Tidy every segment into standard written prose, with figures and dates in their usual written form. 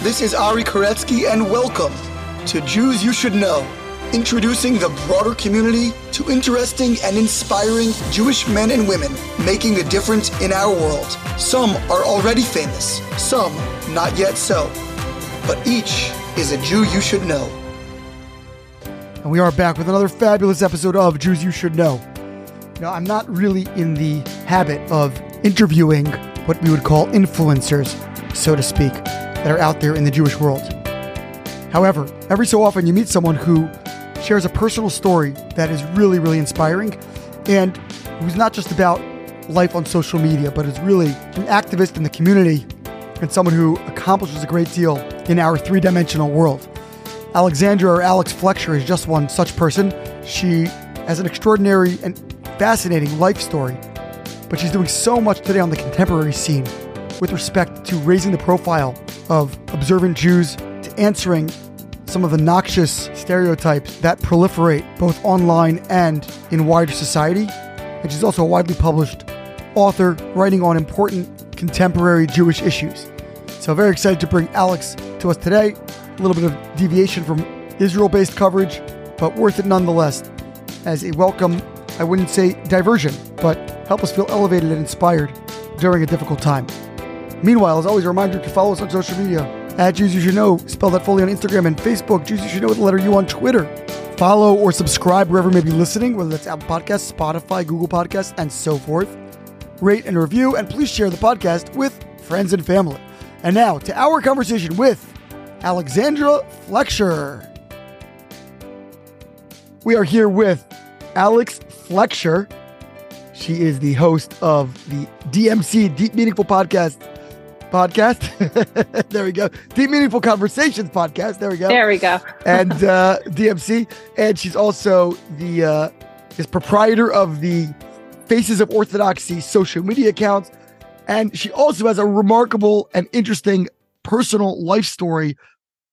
This is Ari Koretzky, and welcome to Jews You Should Know, introducing the broader community to interesting and inspiring Jewish men and women making a difference in our world. Some are already famous, some not yet so, but each is a Jew You Should Know. And we are back with another fabulous episode of Jews You Should Know. Now, I'm not really in the habit of interviewing what we would call influencers, so to speak, that are out there in the Jewish world. However, every so often you meet someone who shares a personal story that is really, really inspiring and who's not just about life on social media, but is really an activist in the community and someone who accomplishes a great deal in our three-dimensional world. Alexandra or Alex Fleksher is just one such person. She has an extraordinary and fascinating life story, but she's doing so much today on the contemporary scene with respect to raising the profile of observant Jews, to answering some of the noxious stereotypes that proliferate both online and in wider society. And she's also a widely published author writing on important contemporary Jewish issues. So very excited to bring Alex to us today. A little bit of deviation from Israel-based coverage, but worth it nonetheless as a welcome, I wouldn't say diversion, but help us feel elevated and inspired during a difficult time. Meanwhile, as always, a reminder to follow us on social media at Jews You Should Know, spell that fully on Instagram and Facebook, Jews You Should Know with the letter U on Twitter. Follow or subscribe wherever you may be listening, whether that's Apple Podcasts, Spotify, Google Podcasts, and so forth. Rate and review, and please share the podcast with friends and family. And now to our conversation with Alexandra Fleksher. We are here with Alex Fleksher. She is the host of the DMC, Deep Meaningful Podcast. There we go. Deep Meaningful Conversations Podcast. There we go. And DMC. And she's also the is proprietor of the Faces of Orthodoxy social media accounts. And she also has a remarkable and interesting personal life story.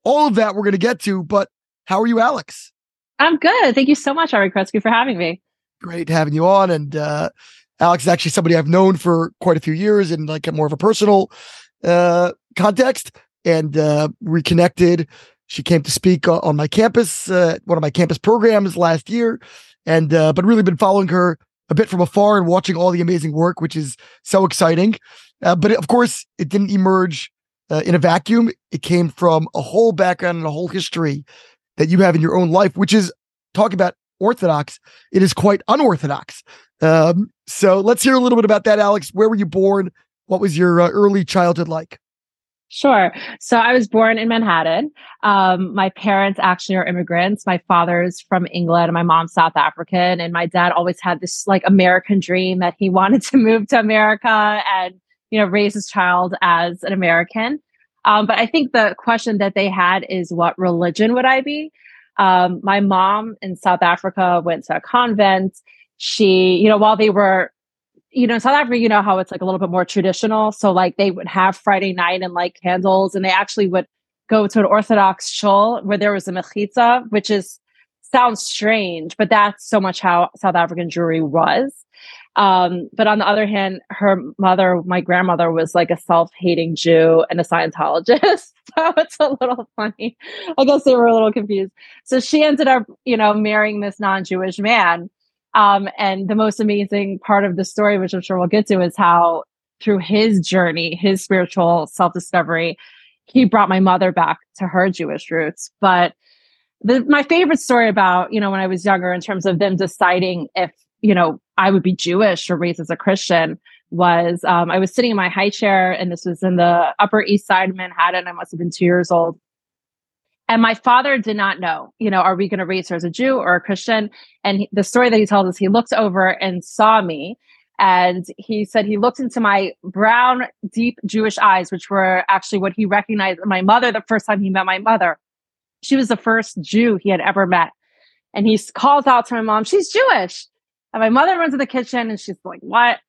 All of that we're going to get to, but how are you, Alex? I'm good. Thank you so much, Ari Koretzky, for having me. Great having you on. And Alex is actually somebody I've known for quite a few years in like a more of a personal context, and reconnected. She came to speak on my campus, one of my campus programs last year, and but really been following her a bit from afar and watching all the amazing work, which is so exciting. But of course, it didn't emerge in a vacuum. It came from a whole background and a whole history that you have in your own life, which is, talk about Orthodox, it is quite unorthodox. So let's hear a little bit about that, Alex. Where were you born? What was your early childhood like? Sure. So I was born in Manhattan. My parents actually are immigrants. My father's from England and my mom's South African. And my dad always had this like American dream that he wanted to move to America and, you know, raise his child as an American. But I think the question that they had is, what religion would I be? My mom in South Africa went to a convent. She, you know, while they were, you know, in South Africa, you know how it's like a little bit more traditional. So like they would have Friday night and light candles, and they actually would go to an Orthodox shul where there was a mechitza, which is, sounds strange, but that's so much how South African Jewry was. But on the other hand, her mother, my grandmother, was like a self-hating Jew and a Scientologist. So it's a little funny. I guess they were a little confused. So she ended up, you know, marrying this non-Jewish man. And the most amazing part of the story, which I'm sure we'll get to, is how through his journey, his spiritual self-discovery, he brought my mother back to her Jewish roots. But my favorite story about, you know, when I was younger, in terms of them deciding if, you know, I would be Jewish or raised as a Christian, was I was sitting in my high chair, and this was in the Upper East Side of Manhattan. I must have been 2 years old. And my father did not know, you know, are we going to raise her as a Jew or a Christian? And the story that he told us, he looked over and saw me. And he said he looked into my brown, deep Jewish eyes, which were actually what he recognized my mother the first time he met my mother. She was the first Jew he had ever met. And he calls out to my mom, she's Jewish. And my mother runs to the kitchen and she's like, what?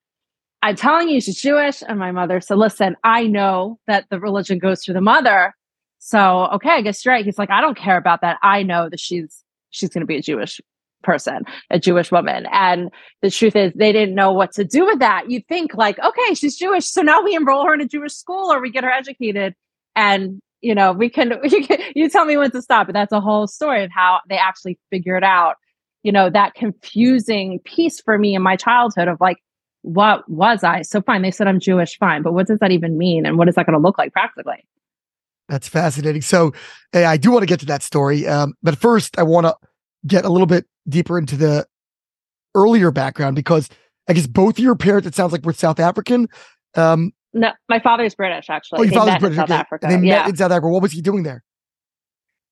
I'm telling you, she's Jewish. And my mother said, listen, I know that the religion goes through the mother. So, okay, I guess you're right. He's like, I don't care about that. I know that she's going to be a Jewish person, a Jewish woman. And the truth is, they didn't know what to do with that. You'd think like, okay, she's Jewish, so now we enroll her in a Jewish school or we get her educated. And you know, you tell me when to stop. And that's a whole story of how they actually figured out, you know, that confusing piece for me in my childhood of like, what was I? So fine, they said I'm Jewish, fine. But what does that even mean? And what is that going to look like practically? That's fascinating. So hey, I do want to get to that story. But first, I want to get a little bit deeper into the earlier background, because I guess both of your parents, it sounds like, were South African. No, my father's British, actually. Oh, your father's British. South Africa. And they met in South Africa. What was he doing there?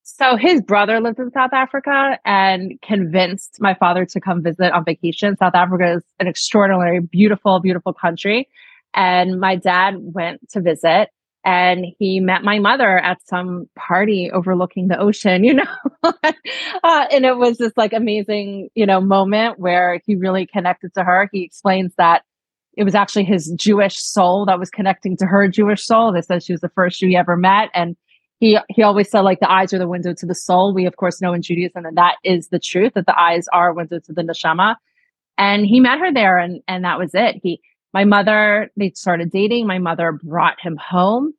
So his brother lived in South Africa and convinced my father to come visit on vacation. South Africa is an extraordinary, beautiful, beautiful country. And my dad went to visit and he met my mother at some party overlooking the ocean, you know, and it was this like amazing, you know, moment where he really connected to her. He explains that it was actually his Jewish soul that was connecting to her Jewish soul. They said she was the first Jew he ever met. And he always said, like, the eyes are the window to the soul. We, of course, know in Judaism, and that is the truth, that the eyes are a window to the neshama. And he met her there, and that was it. My mother, they started dating. My mother brought him home.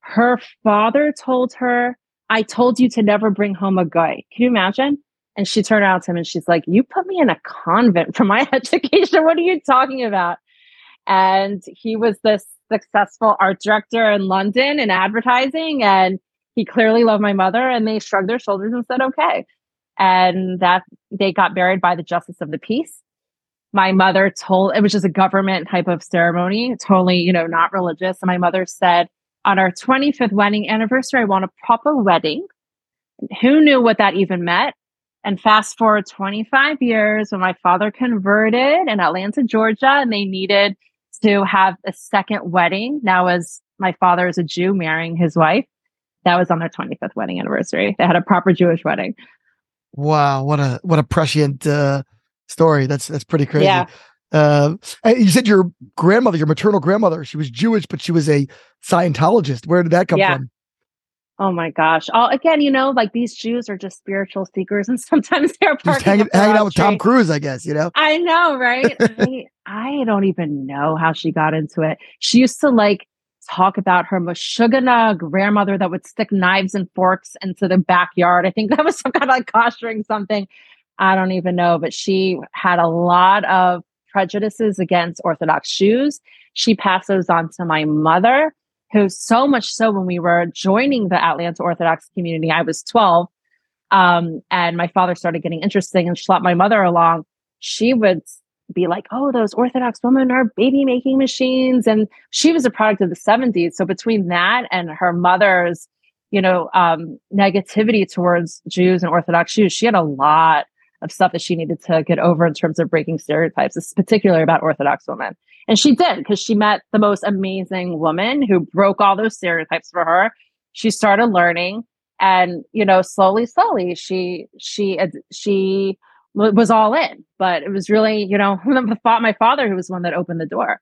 Her father told her, I told you to never bring home a guy. Can you imagine? And she turned around to him and she's like, you put me in a convent for my education. What are you talking about? And he was this successful art director in London in advertising. And he clearly loved my mother. And they shrugged their shoulders and said, okay. And that they got buried by the justice of the peace. My mother told, it was just a government type of ceremony, totally, you know, not religious. And my mother said, on our 25th wedding anniversary, I want a proper wedding. Who knew what that even meant? And fast forward 25 years when my father converted in Atlanta, Georgia, and they needed to have a second wedding. Now, as my father is a Jew marrying his wife, that was on their 25th wedding anniversary. They had a proper Jewish wedding. Wow, what a prescient story. That's pretty crazy. Yeah. You said your grandmother, your maternal grandmother, she was Jewish, but she was a Scientologist. Where did that come from? Oh my gosh! Oh, again, you know, like these Jews are just spiritual seekers, and sometimes they're just hanging out with Tom Cruise, I guess. You know, I know, right? I don't even know how she got into it. She used to like talk about her mashugana grandmother that would stick knives and forks into the backyard. I think that was some kind of like koshering something. I don't even know, but she had a lot of prejudices against Orthodox Jews. She passed those on to my mother, who so much so when we were joining the Atlanta Orthodox community, I was 12, and my father started getting interested and slapped my mother along. She would be like, oh, those Orthodox women are baby-making machines. And she was a product of the 70s. So between that and her mother's, you know, negativity towards Jews and Orthodox Jews, she had a lot of stuff that she needed to get over in terms of breaking stereotypes, particularly about Orthodox women. And she did, because she met the most amazing woman who broke all those stereotypes for her. She started learning, and you know, slowly, she was all in. But it was really, you know, my father who was one that opened the door.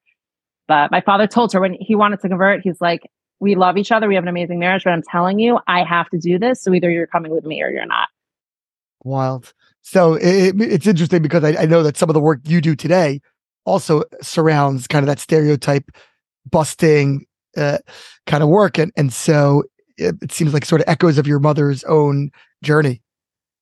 But my father told her when he wanted to convert, he's like, "We love each other. We have an amazing marriage. But I'm telling you, I have to do this. So either you're coming with me or you're not." Wild. So it's interesting because I know that some of the work you do today also surrounds kind of that stereotype busting kind of work. And so it seems like sort of echoes of your mother's own journey.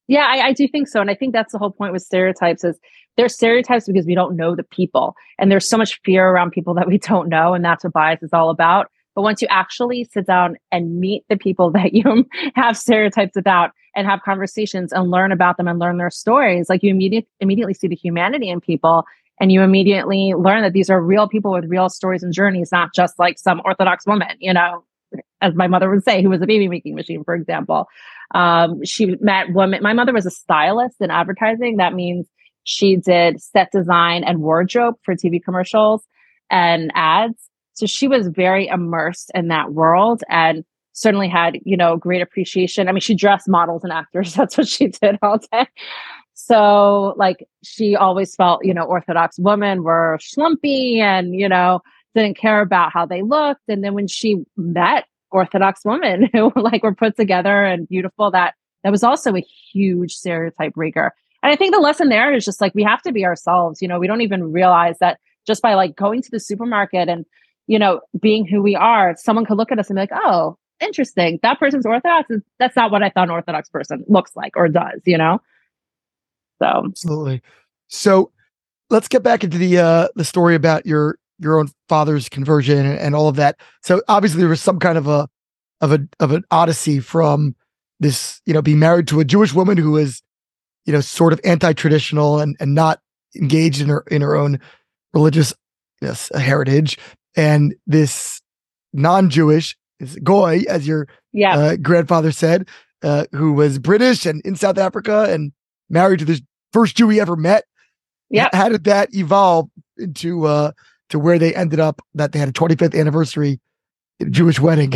Yeah, I do think so. And I think that's the whole point with stereotypes is they're stereotypes because we don't know the people. And there's so much fear around people that we don't know. And that's what bias is all about. But once you actually sit down and meet the people that you have stereotypes about and have conversations and learn about them and learn their stories, like you immediately see the humanity in people, and you immediately learn that these are real people with real stories and journeys, not just like some Orthodox woman, you know, as my mother would say, who was a baby making machine, for example. She met women. My mother was a stylist in advertising. That means she did set design and wardrobe for TV commercials and ads. So she was very immersed in that world and certainly had, you know, great appreciation. I mean, she dressed models and actors. That's what she did all day. So like she always felt, you know, Orthodox women were schlumpy and, you know, didn't care about how they looked. And then when she met Orthodox women who like were put together and beautiful, that was also a huge stereotype breaker. And I think the lesson there is just like, we have to be ourselves. You know, we don't even realize that just by like going to the supermarket and, you know, being who we are, someone could look at us and be like, oh, interesting. That person's Orthodox. That's not what I thought an Orthodox person looks like or does, you know? So absolutely. So let's get back into the story about your own father's conversion and all of that. So obviously there was some kind of an odyssey from this, you know, being married to a Jewish woman who is, you know, sort of anti-traditional and not engaged in her own religious heritage, and this non-Jewish, this goy, as your grandfather said, who was British and in South Africa and married to the first Jew he ever met. Yeah, how did that evolve into to where they ended up? That they had a 25th anniversary Jewish wedding.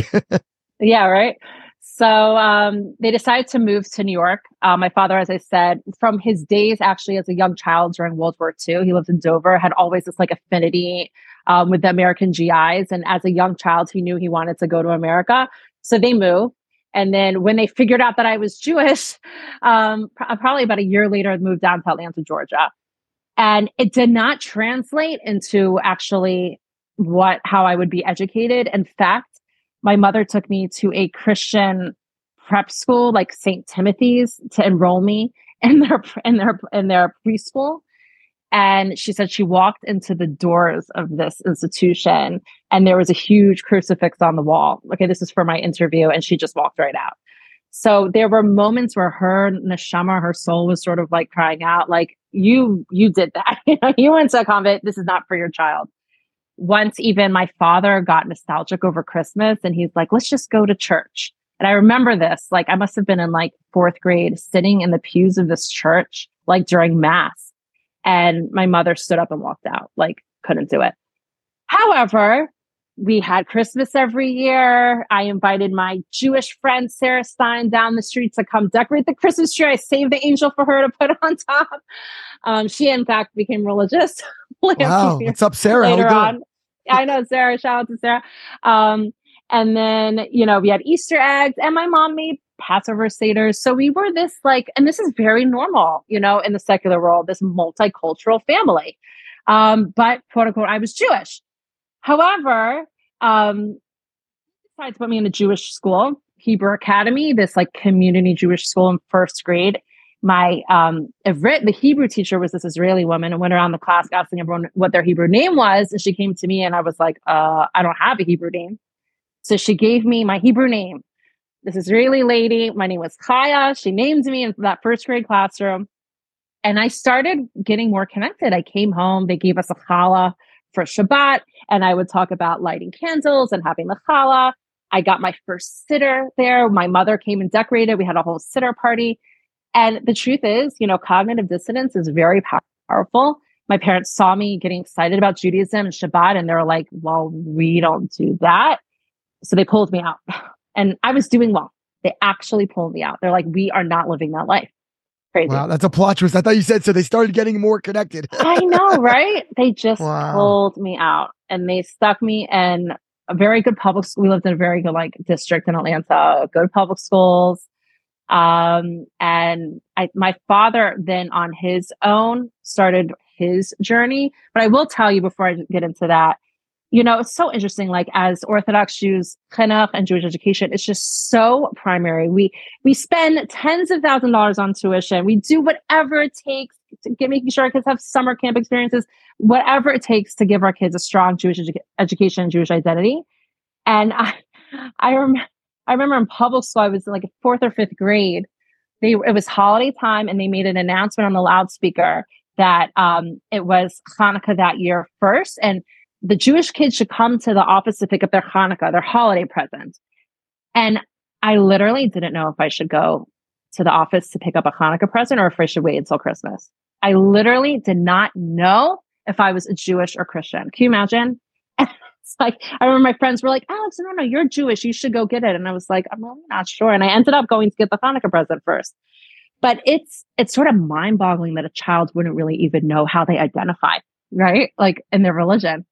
Yeah, right. So they decided to move to New York. My father, as I said, from his days actually as a young child during World War II, he lived in Dover, had always this like affinity with the American GIs. And as a young child, he knew he wanted to go to America. So they moved. And then when they figured out that I was Jewish, probably about a year later, I moved down to Atlanta, Georgia. And it did not translate into actually how I would be educated. In fact, my mother took me to a Christian prep school, like St. Timothy's, to enroll me in their preschool. And she said she walked into the doors of this institution and there was a huge crucifix on the wall. Okay, this is for my interview. And she just walked right out. So there were moments where her neshama, her soul, was sort of like crying out, like, you did that. You went to a convent. This is not for your child. Once even my father got nostalgic over Christmas and he's like, let's just go to church. And I remember this, like I must have been in like fourth grade, sitting in the pews of this church, like during mass. And my mother stood up and walked out, like couldn't do it. However, we had Christmas every year. I invited my Jewish friend, Sarah Stein, down the street to come decorate the Christmas tree. I saved the angel for her to put on top. She, in fact, became religious. Wow, what's up, Sarah? Later on. I know, Sarah. Shout out to Sarah. And then, you know, we had Easter eggs and my mom made Passover seders. So we were this like, and this is very normal, you know, in the secular world, this multicultural family. But quote unquote, I was Jewish. However, he decided to put me in a Jewish school, Hebrew Academy, this like community Jewish school in first grade. My the Hebrew teacher was this Israeli woman and went around the class asking everyone what their Hebrew name was. And she came to me and I was like, I don't have a Hebrew name. So she gave me my Hebrew name. This Israeli lady, my name was Chaya. She named me in that first grade classroom. And I started getting more connected. I came home. They gave us a challah for Shabbat. And I would talk about lighting candles and having the challah. I got my first siddur there. My mother came and decorated. We had a whole siddur party. And the truth is, you know, cognitive dissonance is very powerful. My parents saw me getting excited about Judaism and Shabbat, and they were like, well, we don't do that. So they pulled me out. And I was doing well. They actually pulled me out. They're like, we are not living that life. Crazy. Wow, that's a plot twist. I thought you said so they started getting more connected. I know, right? They just pulled me out and they stuck me in a very good public school. We lived in a very good like district in Atlanta, good public schools. And my father then on his own started his journey. But I will tell you before I get into that, you know, it's so interesting, like as Orthodox Jews, chinuch and Jewish education, it's just so primary. We spend tens of thousands of dollars on tuition. We do whatever it takes to making sure our kids have summer camp experiences, whatever it takes to give our kids a strong Jewish education and Jewish identity. And I remember in public school, I was in like fourth or fifth grade. It was holiday time and they made an announcement on the loudspeaker that it was Hanukkah that year first. And the Jewish kids should come to the office to pick up their Hanukkah, their holiday present. And I literally didn't know if I should go to the office to pick up a Hanukkah present or if I should wait until Christmas. I literally did not know if I was a Jewish or Christian. Can you imagine? And it's like, I remember my friends were like, Alex, no, you're Jewish. You should go get it. And I was like, I'm really not sure. And I ended up going to get the Hanukkah present first. But it's sort of mind-boggling that a child wouldn't really even know how they identify, right? Like in their religion.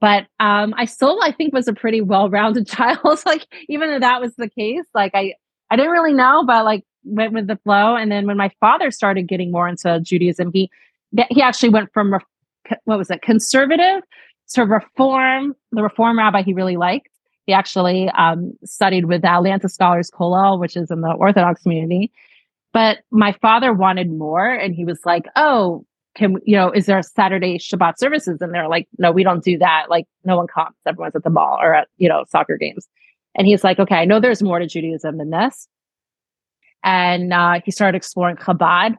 But I still, I think, was a pretty well-rounded child. Like, even though that was the case, like I didn't really know, but like went with the flow. And then when my father started getting more into Judaism, he actually went from conservative to reform. The reform rabbi he really liked. He actually studied with the Atlanta Scholars Kollel, which is in the Orthodox community. But my father wanted more, and he was like, "Oh, is there a Saturday Shabbat services?" And they're like, "No, we don't do that. Like, no one comes. Everyone's at the mall or at, soccer games." And he's like, "Okay, I know there's more to Judaism than this." And he started exploring Chabad,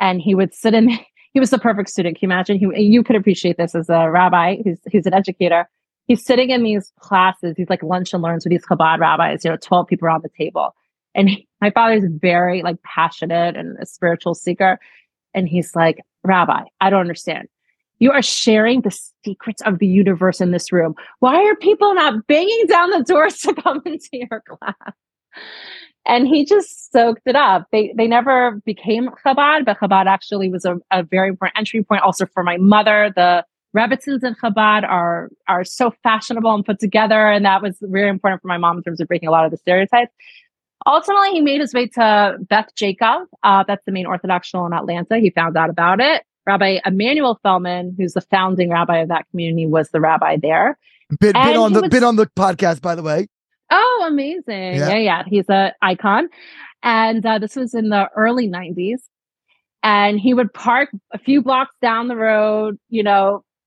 and he would sit in. He was the perfect student. Can you imagine? You could appreciate this as a rabbi who's an educator. He's sitting in these classes. He's like lunch and learns with these Chabad rabbis. 12 people around the table. And my father's very passionate and a spiritual seeker. And he's like, "Rabbi, I don't understand. You are sharing the secrets of the universe in this room. Why are people not banging down the doors to come into your class?" And he just soaked it up. They never became Chabad, but Chabad actually was a very important entry point also for my mother. The Rebbitzins in Chabad are so fashionable and put together. And that was very important for my mom in terms of breaking a lot of the stereotypes. Ultimately, he made his way to Beth Jacob. That's the main Orthodox shul in Atlanta. He found out about it. Rabbi Emanuel Feldman, who's the founding rabbi of that community, was the rabbi there. Been on the podcast, by the way. Oh, amazing. Yeah. He's an icon. And this was in the early 90s. And he would park a few blocks down the road,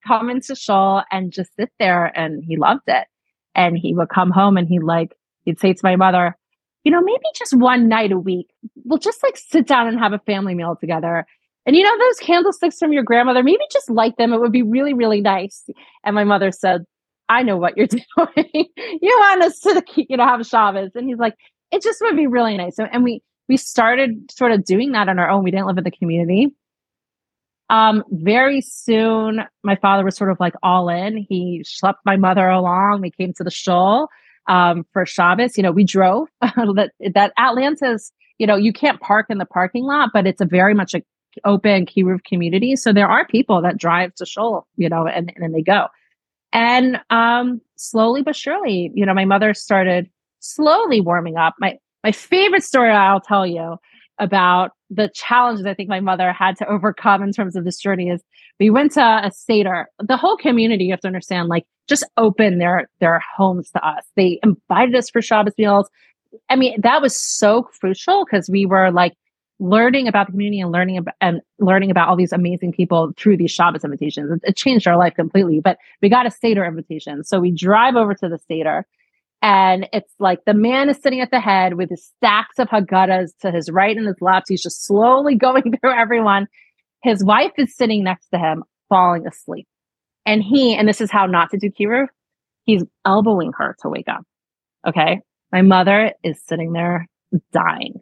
come into shul and just sit there. And he loved it. And he would come home and he'd say to my mother, maybe just one night a week, we'll just sit down and have a family meal together. And those candlesticks from your grandmother, maybe just light them. It would be really, really nice. And my mother said, "I know what you're doing. You want us to, have Shabbos." And he's like, "It just would be really nice." So, and we started sort of doing that on our own. We didn't live in the community. Very soon, my father was sort of all in. He schlepped my mother along. We came to the shul. For Shabbos, we drove. that Atlanta's, you can't park in the parking lot, but it's a very much a open kiruv community. So there are people that drive to shul, and then they go. And slowly but surely, my mother started slowly warming up. My favorite story I'll tell you about the challenges I think my mother had to overcome in terms of this journey is we went to a Seder. The whole community, you have to understand, just opened their homes to us. They invited us for Shabbos meals. I mean, that was so crucial because we were learning about the community and learning about all these amazing people through these Shabbos invitations. It changed our life completely, but we got a Seder invitation. So we drive over to the Seder and it's the man is sitting at the head with his stacks of Haggadahs to his right and his left. He's just slowly going through everyone. His wife is sitting next to him, falling asleep. And this is how not to do kiruv, he's elbowing her to wake up. Okay. My mother is sitting there dying.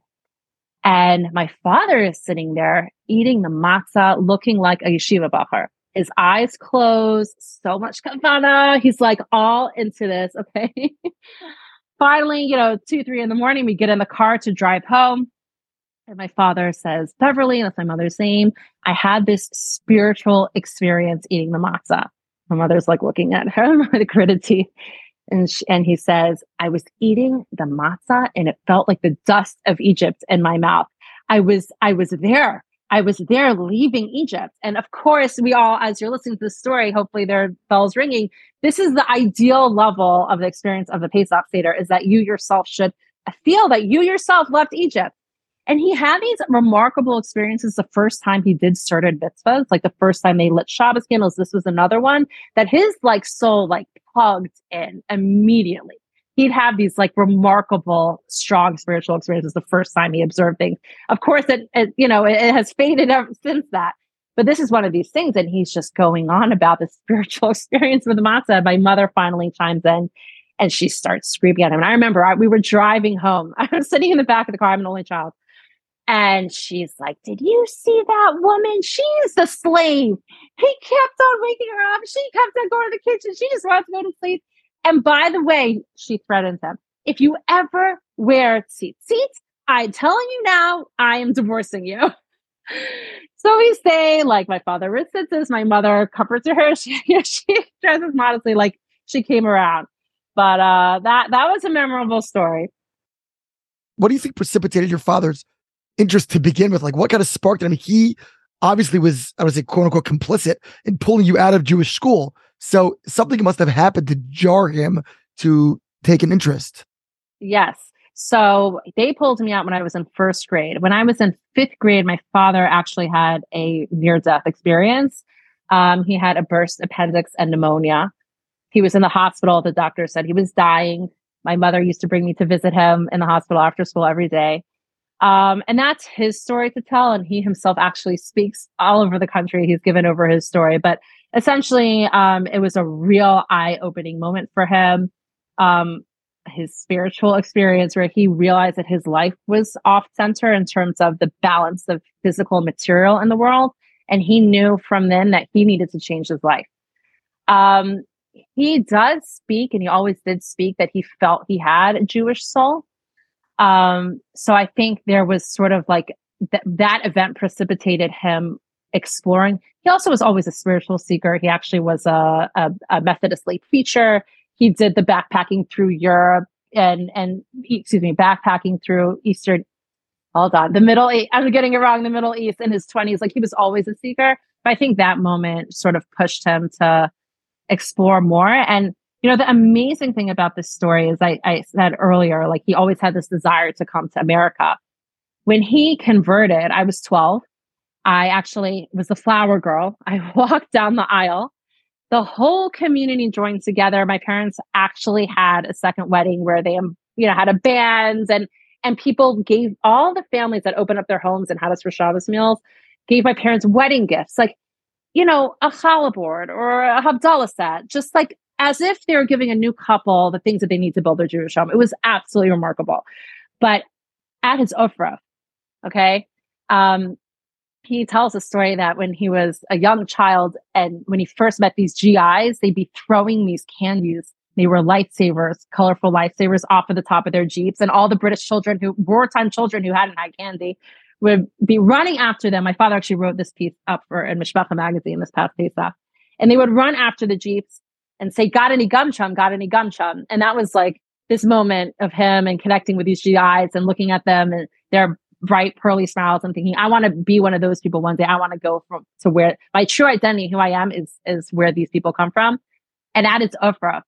And my father is sitting there eating the matzah, looking like a yeshiva bacher. His eyes closed, so much kavana. He's all into this. Okay. Finally, 2-3 in the morning, we get in the car to drive home. And my father says, "Beverly," that's my mother's name, "I had this spiritual experience eating the matzah." My mother's looking at him with gritted teeth. And he says, "I was eating the matzah and it felt like the dust of Egypt in my mouth. I was there. I was there leaving Egypt." And of course, we all, as you're listening to the story, hopefully there are bells ringing. This is the ideal level of the experience of the Pesach Seder, is that you yourself should feel that you yourself left Egypt. And he had these remarkable experiences the first time he did certain mitzvahs, the first time they lit Shabbos candles. This was another one that his soul plugged in immediately. He'd have these remarkable, strong spiritual experiences the first time he observed things. Of course, it has faded ever since that. But this is one of these things, and he's just going on about the spiritual experience with the matzah. My mother finally chimes in. And she starts screaming at him. And I remember we were driving home. I was sitting in the back of the car. I'm an only child. And she's like, "Did you see that woman? She's the slave. He kept on waking her up. She kept on going to the kitchen. She just wants to go to sleep. And by the way," she threatens him, "if you ever wear tzitzit, I'm telling you now, I am divorcing you." So we say, my father resents this. My mother covers her. She dresses modestly she came around. But that was a memorable story. What do you think precipitated your father's interest to begin with? What kind of sparked it? I mean, he obviously was, I would say, quote unquote, complicit in pulling you out of Jewish school. So something must have happened to jar him to take an interest? Yes. So they pulled me out when I was in first grade. When I was in fifth grade, my father actually had a near-death experience. He had a burst appendix and pneumonia. He was in the hospital. The doctor said he was dying. My mother used to bring me to visit him in the hospital after school every day. And that's his story to tell. And he himself actually speaks all over the country. He's given over his story. But essentially, it was a real eye-opening moment for him. His spiritual experience where he realized that his life was off-center in terms of the balance of physical and material in the world. And he knew from then that he needed to change his life. He does speak, and he always did speak, that he felt he had a Jewish soul. So I think there was sort of like that event precipitated him exploring. He also was always a spiritual seeker. He actually was a Methodist lay preacher. He did the backpacking through Europe backpacking through Eastern. Hold on, the Middle East. I'm getting it wrong. The Middle East in his 20s. Like, he was always a seeker. But I think that moment sort of pushed him to explore more. And you know, the amazing thing about this story is I said earlier, like, he always had this desire to come to America. When he converted, I was 12. I actually was the flower girl. I walked down the aisle. The whole community joined together. My parents actually had a second wedding where they, you know, had a band, and people gave, all the families that opened up their homes and had us for Shabbos meals, gave my parents wedding gifts, like, you know, a challah board or a Havdalah set, just like as if they were giving a new couple the things that they need to build their Jewish home. It was absolutely remarkable. But at his Ofra, okay, he tells a story that when he was a young child and when he first met these GIs, they'd be throwing these candies. They were lightsabers, colorful lightsabers off of the top of their Jeeps. And all the British children wartime children who hadn't had candy would be running after them. My father actually wrote this piece up in Mishpacha magazine this past Pesach. And they would run after the Jeeps and say, "Got any gum chum? Got any gum chum?" And that was like this moment of him and connecting with these GIs and looking at them and their bright pearly smiles and thinking, I want to be one of those people one day. I want to go to where my true identity, who I am, is where these people come from. And at its Ofra,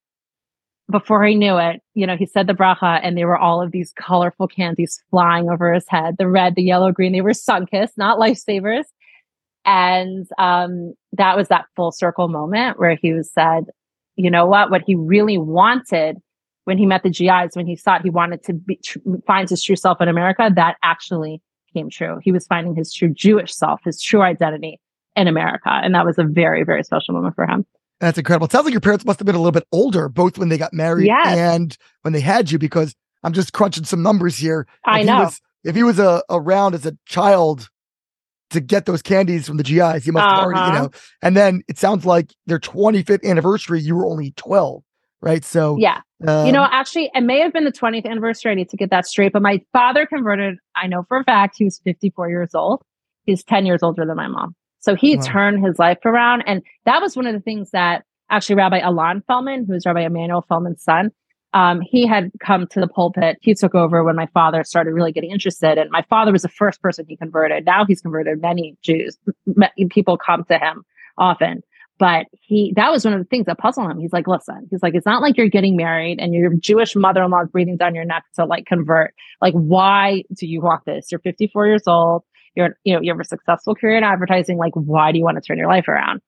before he knew it, you know, he said the bracha, and there were all of these colorful candies flying over his head, the red, the yellow, green. They were sunkissed, not lifesavers. And that was that full circle moment where he said, you know what he really wanted when he met the GIs, when he thought he wanted to find his true self in America, that actually came true. He was finding his true Jewish self, his true identity in America. And that was a very, very special moment for him. That's incredible. It sounds like your parents must have been a little bit older, both when they got married and when they had you, because I'm just crunching some numbers here. I know. If he was around as a child to get those candies from the GIs, he must have already, you know. And then it sounds like their 25th anniversary, you were only 12, right? So yeah, you know, actually, it may have been the 20th anniversary. I need to get that straight. But my father converted, I know for a fact, he was 54 years old. He's 10 years older than my mom. So he turned his life around. And that was one of the things that actually Rabbi Alan Feldman, who is Rabbi Emanuel Feldman's son, he had come to the pulpit. He took over when my father started really getting interested. And my father was the first person he converted. Now he's converted many Jews. People come to him often. But that was one of the things that puzzled him. He's like, listen, it's not like you're getting married and your Jewish mother-in-law is breathing down your neck to like convert. Like, why do you want this? You're 54 years old. You have a successful career in advertising. Like, why do you want to turn your life around?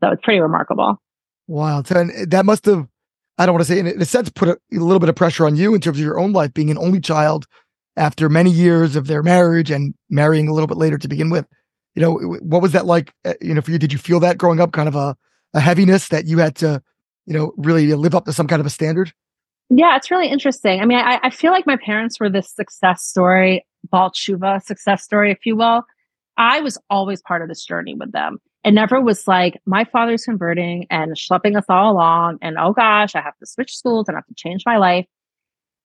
So it's pretty remarkable. Wow. So, and that must have, I don't want to say, in a sense, put a little bit of pressure on you in terms of your own life, being an only child after many years of their marriage and marrying a little bit later to begin with. You know, what was that like, you know, for you? Did you feel that growing up, kind of a heaviness that you had to, you know, really live up to some kind of a standard? Yeah, it's really interesting. I mean, I feel like my parents were this success story, Baal Tshuva success story, if you will. I was always part of this journey with them. It never was like, my father's converting and schlepping us all along, and oh gosh, I have to switch schools and I have to change my life.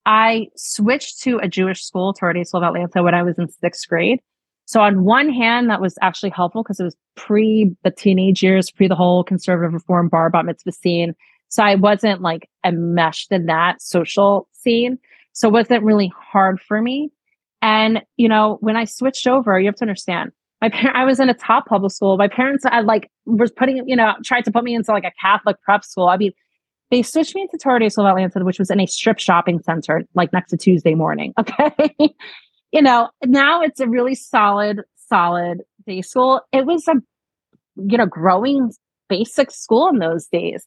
I switched to a Jewish school, Torah Day School of Atlanta, when I was in sixth grade. So on one hand, that was actually helpful because it was pre the teenage years, pre the whole conservative reform bar mitzvah scene. So I wasn't like enmeshed in that social scene. So it wasn't really hard for me. And, you know, when I switched over, you have to understand, I was in a top public school. My parents, I like was putting, you know, tried to put me into like a Catholic prep school. I mean, They switched me into Torah Day School of Atlanta, which was in a strip shopping center, like next to Tuesday morning. Okay. You know, now it's a really solid day school. It was a, you know, growing basic school in those days.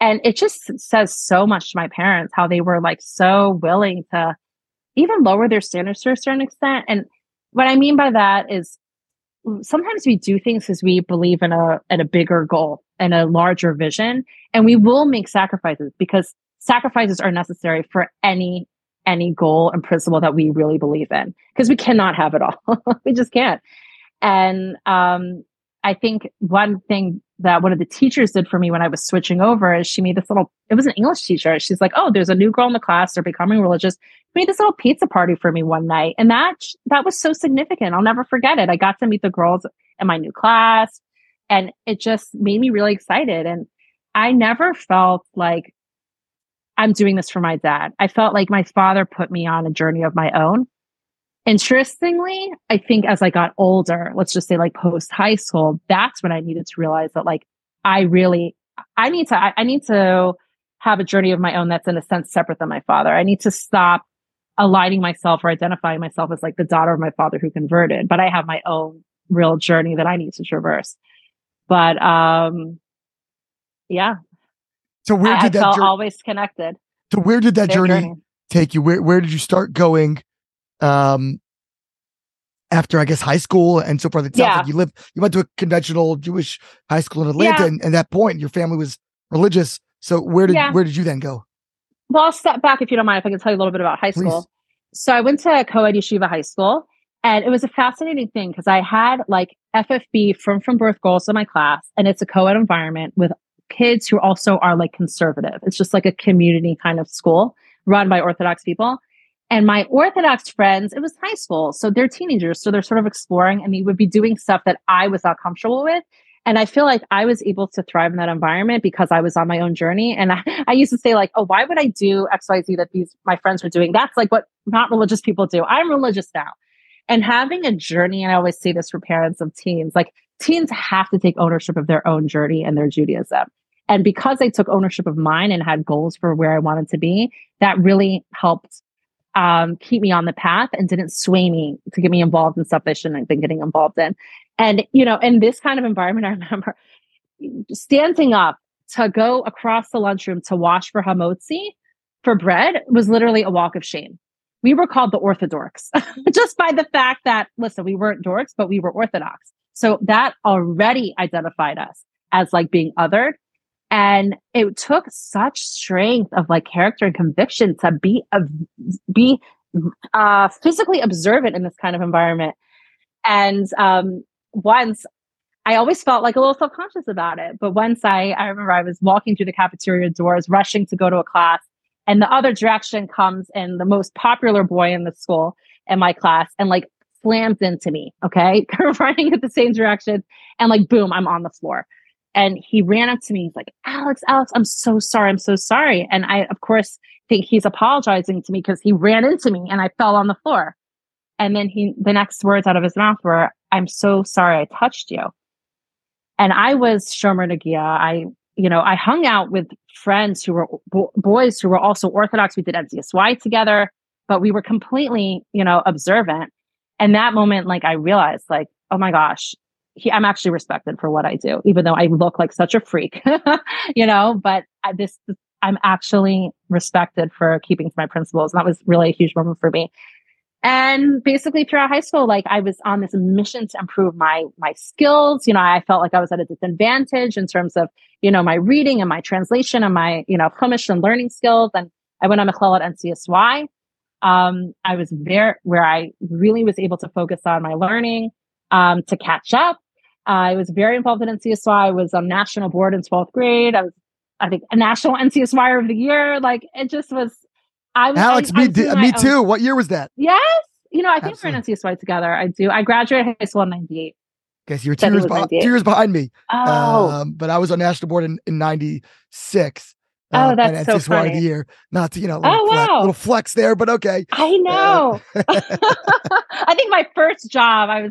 And it just says so much to my parents, how they were like so willing to even lower their standards to a certain extent. And what I mean by that is sometimes we do things because we believe in a bigger goal and a larger vision, and we will make sacrifices because sacrifices are necessary for any goal and principle that we really believe in, because we cannot have it all. We just can't. And I think one thing that one of the teachers did for me when I was switching over is she made this little, it was an English teacher. She's like, oh, there's a new girl in the class. They're becoming religious. She made this little pizza party for me one night. And that was so significant. I'll never forget it. I got to meet the girls in my new class, and it just made me really excited. And I never felt like I'm doing this for my dad. I felt like my father put me on a journey of my own. Interestingly, I think as I got older, let's just say like post high school, that's when I needed to realize that like I need to have a journey of my own that's in a sense separate than my father. I need to stop aligning myself or identifying myself as like the daughter of my father who converted, but I have my own real journey that I need to traverse. But yeah. So where did I felt always connected. So where did that journey take you? Where did you start going? After I guess high school and so far, like you went to a conventional Jewish high school in Atlanta, and at that point your family was religious. So where did you then go? Well, I'll step back if you don't mind, if I can tell you a little bit about high school. Please. So I went to co-ed yeshiva high school, and it was a fascinating thing because I had like FFB from birth goals in my class, and it's a co-ed environment with kids who also are like conservative. It's just like a community kind of school run by Orthodox people. And my Orthodox friends, it was high school, so they're teenagers, so they're sort of exploring, and they would be doing stuff that I was not comfortable with. And I feel like I was able to thrive in that environment because I was on my own journey. And I used to say like, oh, why would I do X, Y, Z that my friends were doing? That's like what not religious people do. I'm religious now. And having a journey, and I always say this for parents of teens, like teens have to take ownership of their own journey and their Judaism. And because I took ownership of mine and had goals for where I wanted to be, that really helped keep me on the path and didn't sway me to get me involved in stuff I shouldn't have been getting involved in. And, you know, in this kind of environment, I remember standing up to go across the lunchroom to wash for hamotzi for bread was literally a walk of shame. We were called the Orthodox just by the fact that, listen, we weren't dorks, but we were Orthodox. So that already identified us as like being othered. And it took such strength of like character and conviction to be physically observant in this kind of environment. And once I always felt like a little self-conscious about it. But once I remember I was walking through the cafeteria doors, rushing to go to a class, and the other direction comes in the most popular boy in the school in my class and like slams into me. Okay. Running at the same direction, and like, boom, I'm on the floor. And he ran up to me. He's like, Alex, I'm so sorry. And I, of course, think he's apologizing to me because he ran into me and I fell on the floor. And then the next words out of his mouth were, I'm so sorry I touched you. And I was Shomer Nagia. I hung out with friends who were boys who were also Orthodox. We did NCSY together, but we were completely, observant. And that moment, like, I realized, like, oh my gosh, I'm actually respected for what I do, even though I look like such a freak, but I'm actually respected for keeping to my principles. And that was really a huge moment for me. And basically throughout high school, like I was on this mission to improve my skills. I felt like I was at a disadvantage in terms of, my reading and my translation and my, Chumash and learning skills. And I went on Michlelet at NCSY. I was there where I really was able to focus on my learning, to catch up. I was very involved in NCSY. I was on national board in 12th grade. I was, I think, a national NCSYer of the year. Like it just was. Me too. What year was that? Yes. I think Absolutely. We're in NCSY together. I do. I graduated high school in 98. Okay, so you were 2 years behind me. Oh. But I was on national board in 96. Oh, that's so this funny. Right here. Not to, you know, little flex there, but okay. I know. I think my first job, I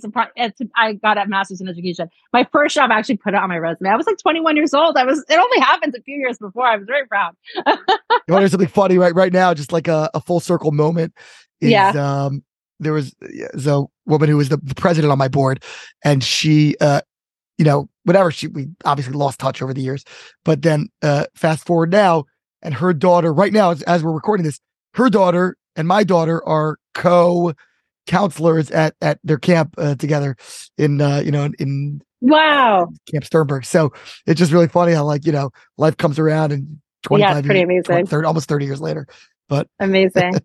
got a master's in education. My first job, I actually put it on my resume. I was like 21 years old. It only happened a few years before. I was very proud. You want to hear something funny right now, just like a full circle moment. There was a woman who was the president on my board, and she, we obviously lost touch over the years, but then fast forward now, and her daughter right now, as we're recording this, her daughter and my daughter are co-counselors at their camp together in Camp Sternberg. So it's just really funny how life comes around, and 25 years, amazing. 30, almost 30 years later, but amazing.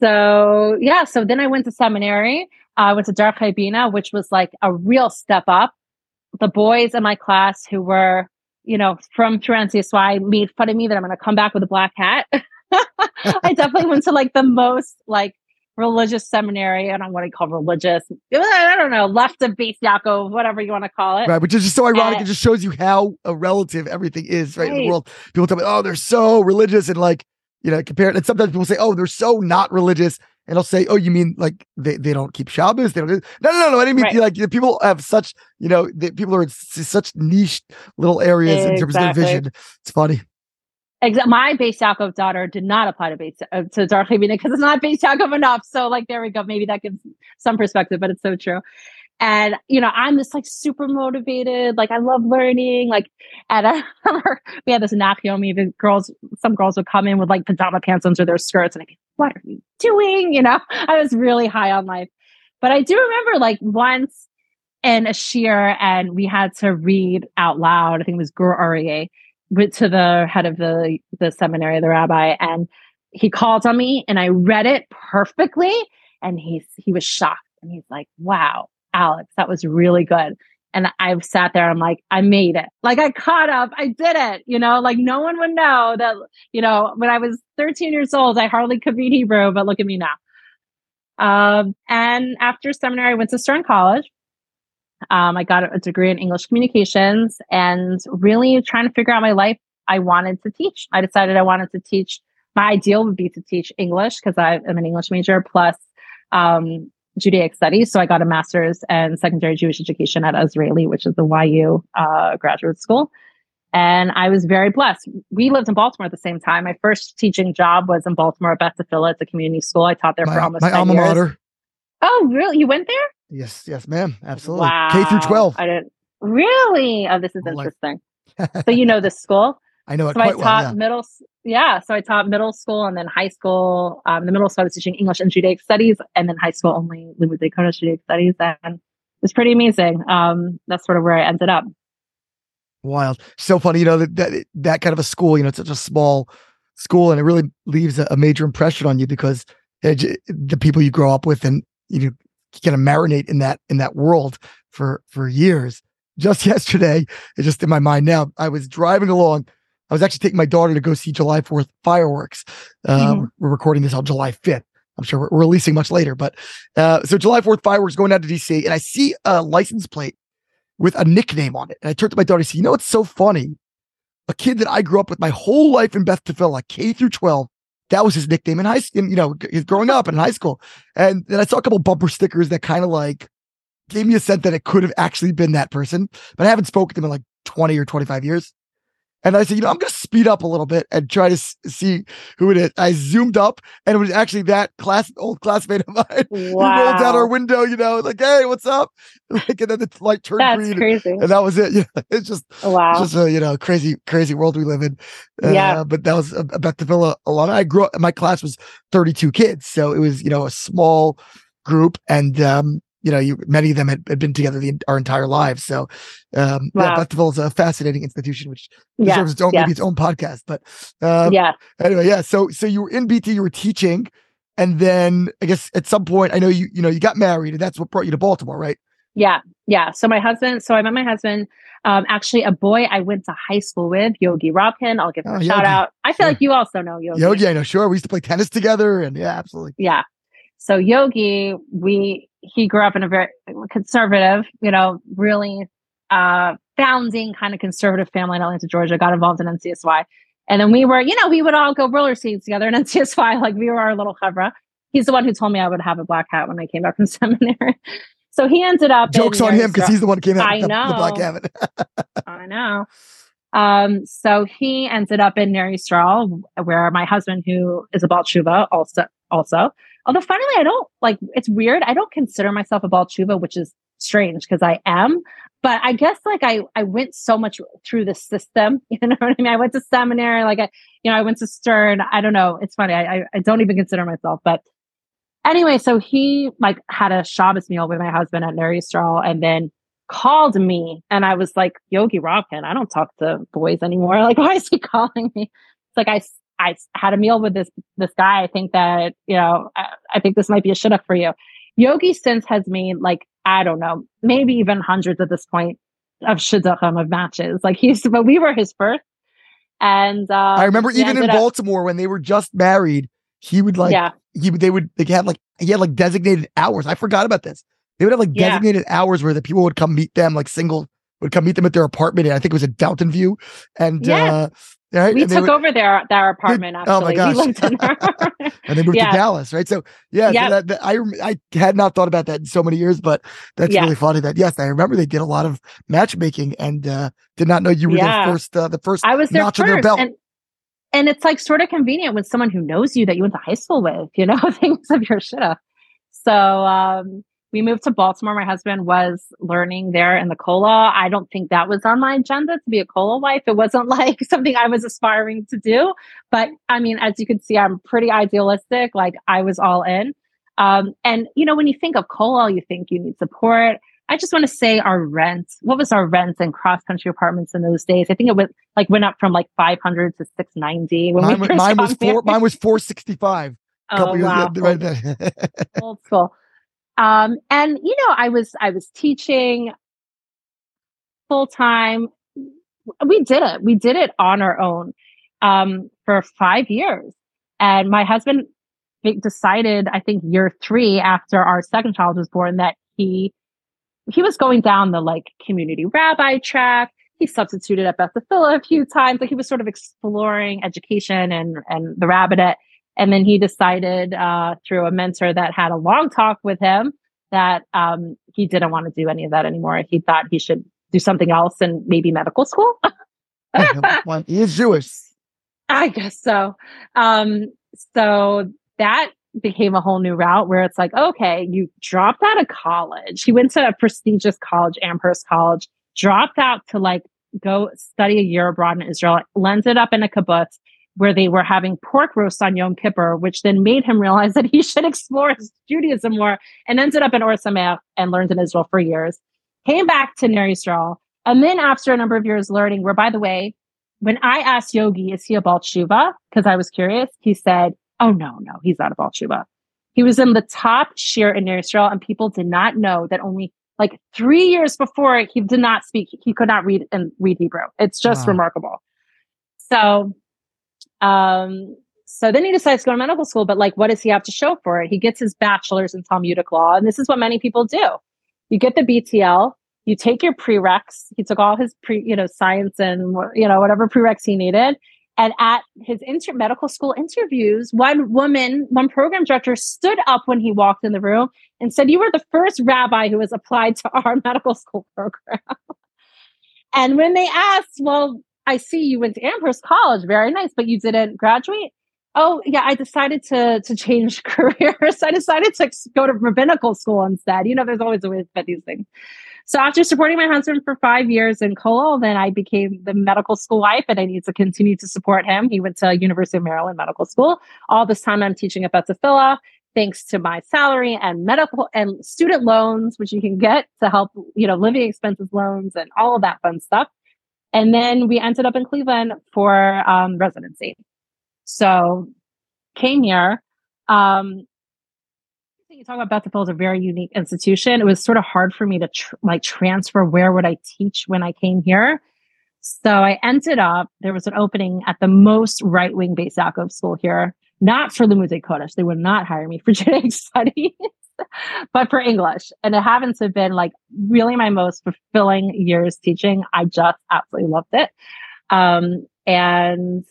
So then I went to seminary. I went to Darkei Bina, which was like a real step up. The boys in my class who were, from through NCSY made fun of me that I'm going to come back with a black hat. I definitely went to the most religious seminary. I don't want to call religious. I don't know, left of Bais Yaakov, whatever you want to call it. Right, which is just so ironic. It just shows you how relative everything is, right? In the world. People tell me, oh, they're so religious and compare it. And sometimes people say, oh, they're so not religious. And I'll say, oh, you mean they don't keep Shabbos? They don't. No. I didn't mean people have such, people are in such niche little areas in terms of their vision. It's funny. Exactly. My Bais Yaakov daughter did not apply to Darkei Bina because it's not Bais Yaakov enough. So there we go. Maybe that gives some perspective, but it's so true. And, I'm just super motivated. I love learning. We had this Nachyomi, some girls would come in with pajama pants under their skirts. And I'd be, what are you doing? I was really high on life. But I do remember once in a shiur, and we had to read out loud. I think it was Gur Aryeh, to the head of the seminary, the rabbi. And he called on me and I read it perfectly. And he was shocked. And he's like, wow. Alex, that was really good. And I've sat there and I'm like, I made it. I caught up. I did it. No one would know that, when I was 13 years old, I hardly could read Hebrew, but look at me now. And after seminary, I went to Stern College. I got a degree in English communications and really trying to figure out my life. I wanted to teach. I decided I wanted to teach. My ideal would be to teach English because I am an English major plus, Judaic studies. So I got a master's in secondary Jewish education at Israeli, which is the YU graduate school. And I was very blessed. We lived in Baltimore at the same time. My first teaching job was in Baltimore at Beth Tfiloh. It's a community school. I taught there for almost 10 years. My alma mater. Oh, really? You went there? Yes, ma'am. Absolutely. Wow. K through 12. I didn't. Really? Oh, this is interesting. So you know this school? I know it quite well. So I taught middle. Yeah. So I taught middle school and then high school. The middle school I was teaching English and Judaic studies, and then high school only Limudzei Kodesh Judaic studies. And it was pretty amazing. That's sort of where I ended up. Wild. So funny, that kind of a school, it's such a small school, and it really leaves a major impression on you because the people you grow up with, and you kind of marinate in that world for years. Just yesterday, it's just in my mind now, I was driving along. I was actually taking my daughter to go see July 4th fireworks. We're recording this on July 5th. I'm sure we're releasing much later, but so July 4th fireworks going out to DC, and I see a license plate with a nickname on it. And I turned to my daughter and said, it's so funny. A kid that I grew up with my whole life in Beth Tfiloh, K through 12, that was his nickname in high school, growing up in high school. And then I saw a couple bumper stickers that kind of gave me a sense that it could have actually been that person, but I haven't spoken to him in 20 or 25 years. And I said, I'm going to speed up a little bit and try to see who it is. I zoomed up, and it was actually that old classmate of mine. Wow. Who rolled down our window, hey, what's up? And then the light turned green. That's crazy. And that was it. It's just, wow. It's just a, crazy, crazy world we live in. Yeah. But that was Beth Tfiloh alumni. I grew up, my class was 32 kids. So it was, a small group, and, many of them had been together our entire lives. So, wow. Beth Tfiloh is a fascinating institution, which deserves its own, maybe its own podcast. But anyway, yeah. So you were in BT, you were teaching, and then I guess at some point, I know you got married, and that's what brought you to Baltimore, right? Yeah. So I met my husband. Actually, a boy I went to high school with, Yogi Robkin. I'll give him a shout out. I feel like you also know Yogi. Yogi, I know. Sure, we used to play tennis together, and yeah, absolutely. Yeah. So Yogi, he grew up in a very conservative, really founding kind of conservative family in Atlanta, Georgia, got involved in NCSY. And then we were, you know, we would all go roller skating together in NCSY, like we were our little chavra. He's the one who told me I would have a black hat when I came back from seminary. So he ended up... Joke's on him because he's the one who came out with the black habit. I know. So he ended up in Ner Yisroel, where my husband, who is a Baal Tshuva, also. Although finally, I don't, like, it's weird. I don't consider myself a Baal Tshuva, which is strange because I am. But I guess, like, I went so much through the system. You know what I mean? I went to seminary. Like, I went to Stern. I don't know. It's funny. I don't even consider myself, but... Anyway, so he like had a Shabbos meal with my husband at Ner Yisroel and then called me. And I was like, Yogi Robkin, I don't talk to boys anymore. Like, why is he calling me? It's like, I had a meal with this guy. I think that, I think this might be a shidduch for you. Yogi since has made like, I don't know, maybe even hundreds at this point of shidduchim, of matches. Like but we were his first. And I remember even in Baltimore when they were just married, he would like... Yeah. He had designated hours. I forgot about this. They would have designated hours where the people would come meet them, like single would come meet them at their apartment. And I think it was in Downton View. And right? We took over their apartment. Actually, oh my gosh. We lived in there. And they moved to Dallas, right? So so I had not thought about that in so many years, but that's really funny. That I remember they did a lot of matchmaking and did not know you were their first. The first I was their notch first, on their belt. And it's like sort of convenient with someone who knows you that you went to high school with, things of your shidduch. So we moved to Baltimore. My husband was learning there in the kollel. I don't think that was on my agenda to be a kollel wife. It wasn't like something I was aspiring to do. But I mean, as you can see, I'm pretty idealistic. Like I was all in. And when you think of kollel, you think you need support. I just want to say what was our rent in cross-country apartments in those days? I think it was went up from $500 to $690. Mine was $465. Oh, wow. Old school. And, I was teaching full-time. We did it on our own for 5 years. And my husband decided, I think year three after our second child was born, that he was going down the community rabbi track. He substituted at Beth Tfiloh a few times. Like he was sort of exploring education and the rabbinate. And then he decided through a mentor that had a long talk with him that he didn't want to do any of that anymore. He thought he should do something else and maybe medical school. He is Jewish. I guess so. So that became a whole new route where it's like, okay, you dropped out of college. He went to a prestigious college, Amherst College, dropped out to go study a year abroad in Israel, ended up in a kibbutz where they were having pork roast on Yom Kippur, which then made him realize that he should explore his Judaism more, and ended up in Or Sameach and learned in Israel for years, came back to Ner Yisroel. And then after a number of years learning, where by the way, when I asked Yogi, is he a Baal Tshuva? Because I was curious, he said, oh, no, he's not a Baal Tshuva. He was in the top shir in Ner Yisroel, and people did not know that only 3 years before he did not speak. He could not read Hebrew. It's just remarkable. So, then he decides to go to medical school, but what does he have to show for it? He gets his bachelor's in Talmudic law. And this is what many people do. You get the BTL, you take your prereqs. He took all his science and, whatever prereqs he needed. And at his medical school interviews, one program director stood up when he walked in the room and said, you were the first rabbi who has applied to our medical school program. And when they asked, well, I see you went to Amherst College, very nice, but you didn't graduate. Oh, yeah, I decided to change careers. I decided to go to rabbinical school instead. There's always a way about these things. So after supporting my husband for 5 years in Kollel, then I became the medical school wife, and I need to continue to support him. He went to University of Maryland Medical School. All this time I'm teaching at Beth Tfiloh, thanks to my salary and medical and student loans, which you can get to help, living expenses loans and all of that fun stuff. And then we ended up in Cleveland for residency. So came here. You talk about Beth Tfiloh is a very unique institution. It was sort of hard for me to transfer. Where would I teach when I came here? So I ended up, there was an opening at the most right-wing Bais Yaakov school here, not for Limudei Kodesh. They would not hire me for Judaic studies, but for English. And it happens to have been really my most fulfilling years teaching. I just absolutely loved it. And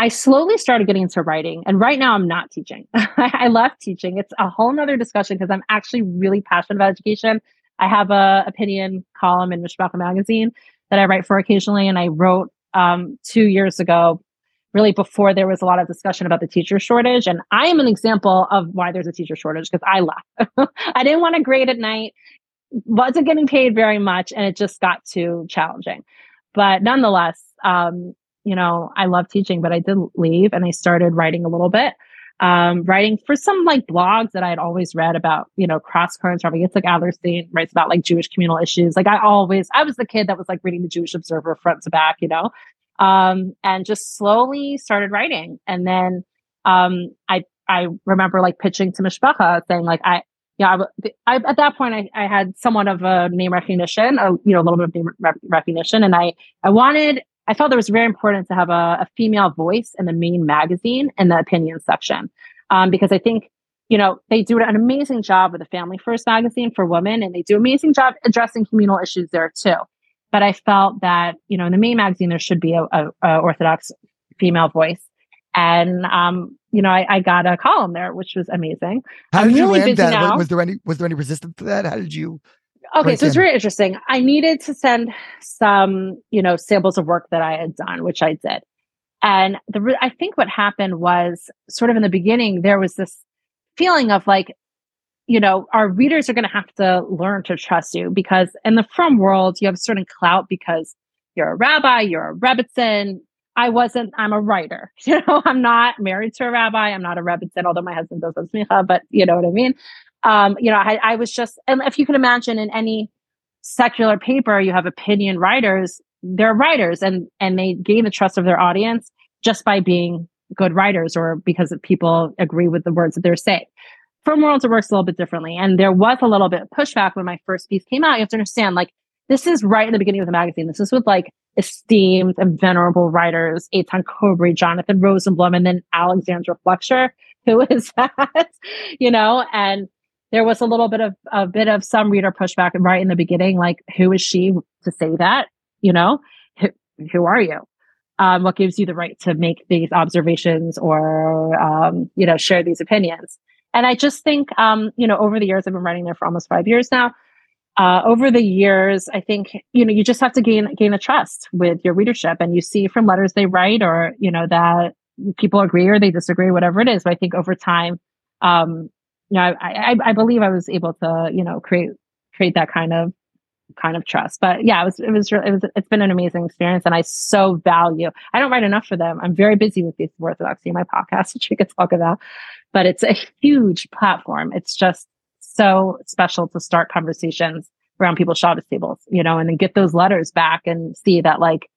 I slowly started getting into writing. And right now I'm not teaching. I love teaching. It's a whole nother discussion because I'm actually really passionate about education. I have a opinion column in Mishpacha magazine that I write for occasionally. And I wrote 2 years ago, really before there was a lot of discussion about the teacher shortage. And I am an example of why there's a teacher shortage because I left. I didn't want to grade at night, wasn't getting paid very much, and it just got too challenging. But nonetheless, you know, I love teaching, but I did leave and I started writing a little bit, writing for some like blogs that I had always read about, you know, cross currents. Probably it's like Adlerstein writes about like Jewish communal issues. Like I was the kid that was like reading the Jewish Observer front to back, you know, and just slowly started writing. And then I remember like pitching to Mishpacha saying like, I at that point, I had somewhat of a name recognition, a little bit of name recognition. And I felt it was very important to have a female voice in the main magazine and the opinion section. Because I think, you know, they do an amazing job with the Family First magazine for women, and they do an amazing job addressing communal issues there too. But I felt that, you know, in the main magazine, there should be a Orthodox female voice. And, you know, I got a column there, which was amazing. How did you land that? Was there any resistance to that? How did you? Okay, so it's really interesting. I needed to send some, you know, samples of work that I had done, which I did. And I think what happened was sort of in the beginning, there was this feeling of like, you know, our readers are going to have to learn to trust you because in the frum world, you have a certain clout because you're a rabbi, you're a Rebbitzin. I'm a writer. You know, I'm not married to a rabbi. I'm not a Rebbitzin, although my husband does have smicha, but you know what I mean? You know, I was just, and if you can imagine in any secular paper, you have opinion writers, they're writers and they gain the trust of their audience just by being good writers or because people agree with the words that they're saying. From worlds, it works a little bit differently. And there was a little bit of pushback when my first piece came out. You have to understand, like, this is right in the beginning of the magazine. This is with like esteemed and venerable writers, Eitan Kobri, Jonathan Rosenblum, and then Alexandra Fleksher, who is that, you know, and there was a little bit of some reader pushback right in the beginning, like, who is she to say that? You know, who are you? What gives you the right to make these observations or, you know, share these opinions? And I just think, you know, over the years, I've been writing there for almost 5 years now. Over the years, I think, you know, you just have to gain a trust with your readership. And you see from letters they write or, you know, that people agree or they disagree, whatever it is. But I think over time, you know, I believe I was able to, you know, create that kind of trust. But yeah, it's been an amazing experience, and I so value. I don't write enough for them. I'm very busy with Faces of Orthodoxy, my podcast, which we could talk about. But it's a huge platform. It's just so special to start conversations around people's Shabbos tables, you know, and then get those letters back and see that, like,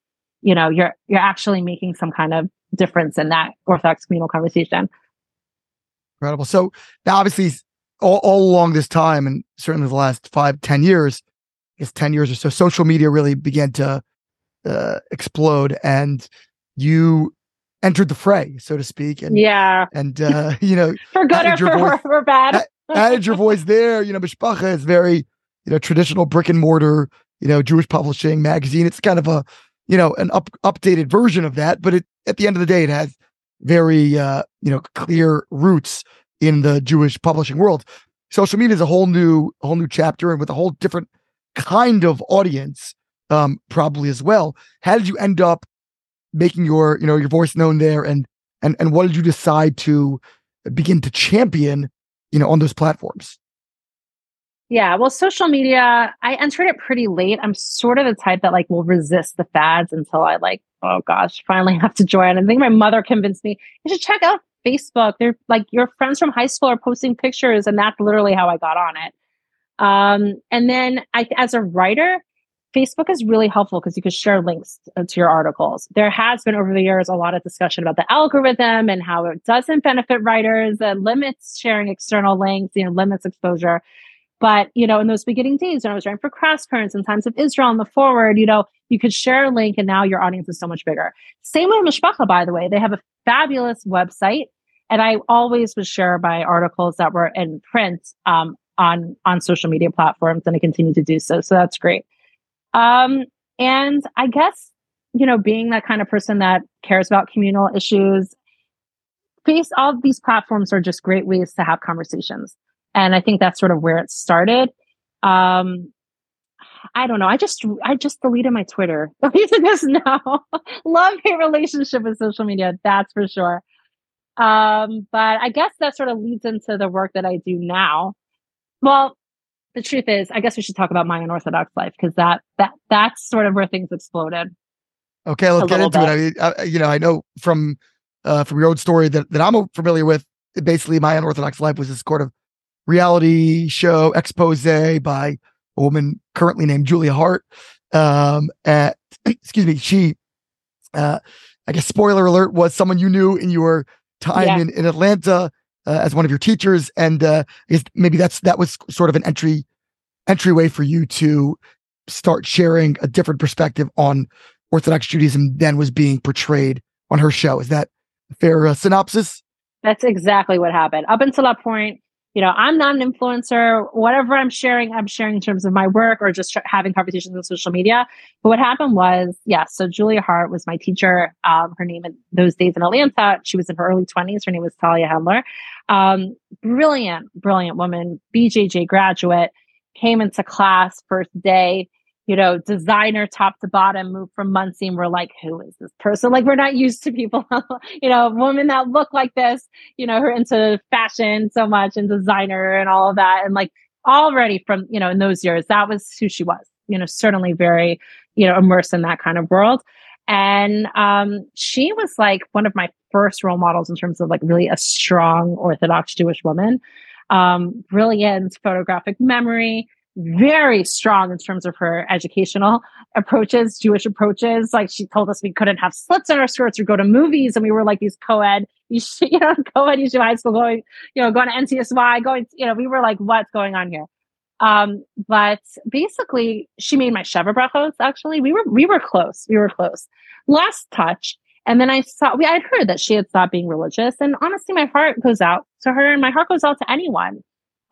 you know, you're actually making some kind of difference in that Orthodox communal conversation. Incredible. So now, obviously, all along this time, and certainly the last 5-10 years, I guess 10 years or so, social media really began to explode, and you entered the fray, so to speak. And, yeah. And, you know, for good or for bad. Added your voice there. You know, Mishpacha is very, you know, traditional brick and mortar, you know, Jewish publishing magazine. It's kind of a, you know, an updated version of that. But at the end of the day, it has very, you know, clear roots in the Jewish publishing world. Social media is a whole new chapter, and with a whole different kind of audience, probably as well. How did you end up making your, you know, your voice known there, and what did you decide to begin to champion, you know, on those platforms? Yeah, well, social media, I entered it pretty late. I'm sort of the type that like will resist the fads until I like, oh gosh, finally have to join. I think my mother convinced me, you should check out Facebook. They're like, your friends from high school are posting pictures, and that's literally how I got on it. And then as a writer, Facebook is really helpful because you can share links to your articles. There has been over the years a lot of discussion about the algorithm and how it doesn't benefit writers, and limits sharing external links, you know, limits exposure. But, you know, in those beginning days when I was writing for Cross Currents and Times of Israel and The Forward, you know, you could share a link and now your audience is so much bigger. Same with Mishpacha, by the way. They have a fabulous website, and I always would share my articles that were in print on social media platforms, and I continue to do so. So that's great. And I guess you know, being that kind of person that cares about communal issues, all of these platforms are just great ways to have conversations. And I think that's sort of where it started. I don't know. I just deleted my Twitter. Deleted this now. Love-hate relationship with social media. That's for sure. But I guess that sort of leads into the work that I do now. Well, the truth is, I guess we should talk about my Unorthodox life, because that's sort of where things exploded. Okay, let's get into it. I mean, I know from your own story that I'm familiar with. Basically, my Unorthodox life was this sort of reality show expose by a woman currently named Julia Haart. She, I guess, spoiler alert, was someone you knew in your time in Atlanta as one of your teachers, and I guess maybe that was sort of an entryway for you to start sharing a different perspective on Orthodox Judaism than was being portrayed on her show. Is that a fair synopsis? That's exactly what happened. Up until that point, you know, I'm not an influencer. Whatever I'm sharing in terms of my work or just having conversations on social media. But what happened was, so Julia Haart was my teacher. Her name in those days in Atlanta, she was in her early 20s. Her name was Talia Handler. Brilliant woman, BJJ graduate, came into class first day, you know, designer top to bottom, moved from Muncie, and we're like, who is this person? Like, we're not used to people, you know, women that look like this, you know, her into fashion so much and designer and all of that. And like already from, you know, in those years, that was who she was, you know, certainly very, you know, immersed in that kind of world. And she was like one of my first role models in terms of like really a strong Orthodox Jewish woman, brilliant photographic memory, very strong in terms of her educational approaches, Jewish approaches. Like she told us we couldn't have slits on our skirts or go to movies. And we were like these co-ed Yeshiva high school going to NCSY, we were like, what's going on here? But basically she made my Sheva brachos. Actually, we were close. Last touch. And then I'd heard that she had stopped being religious. And honestly, my heart goes out to her and my heart goes out to anyone.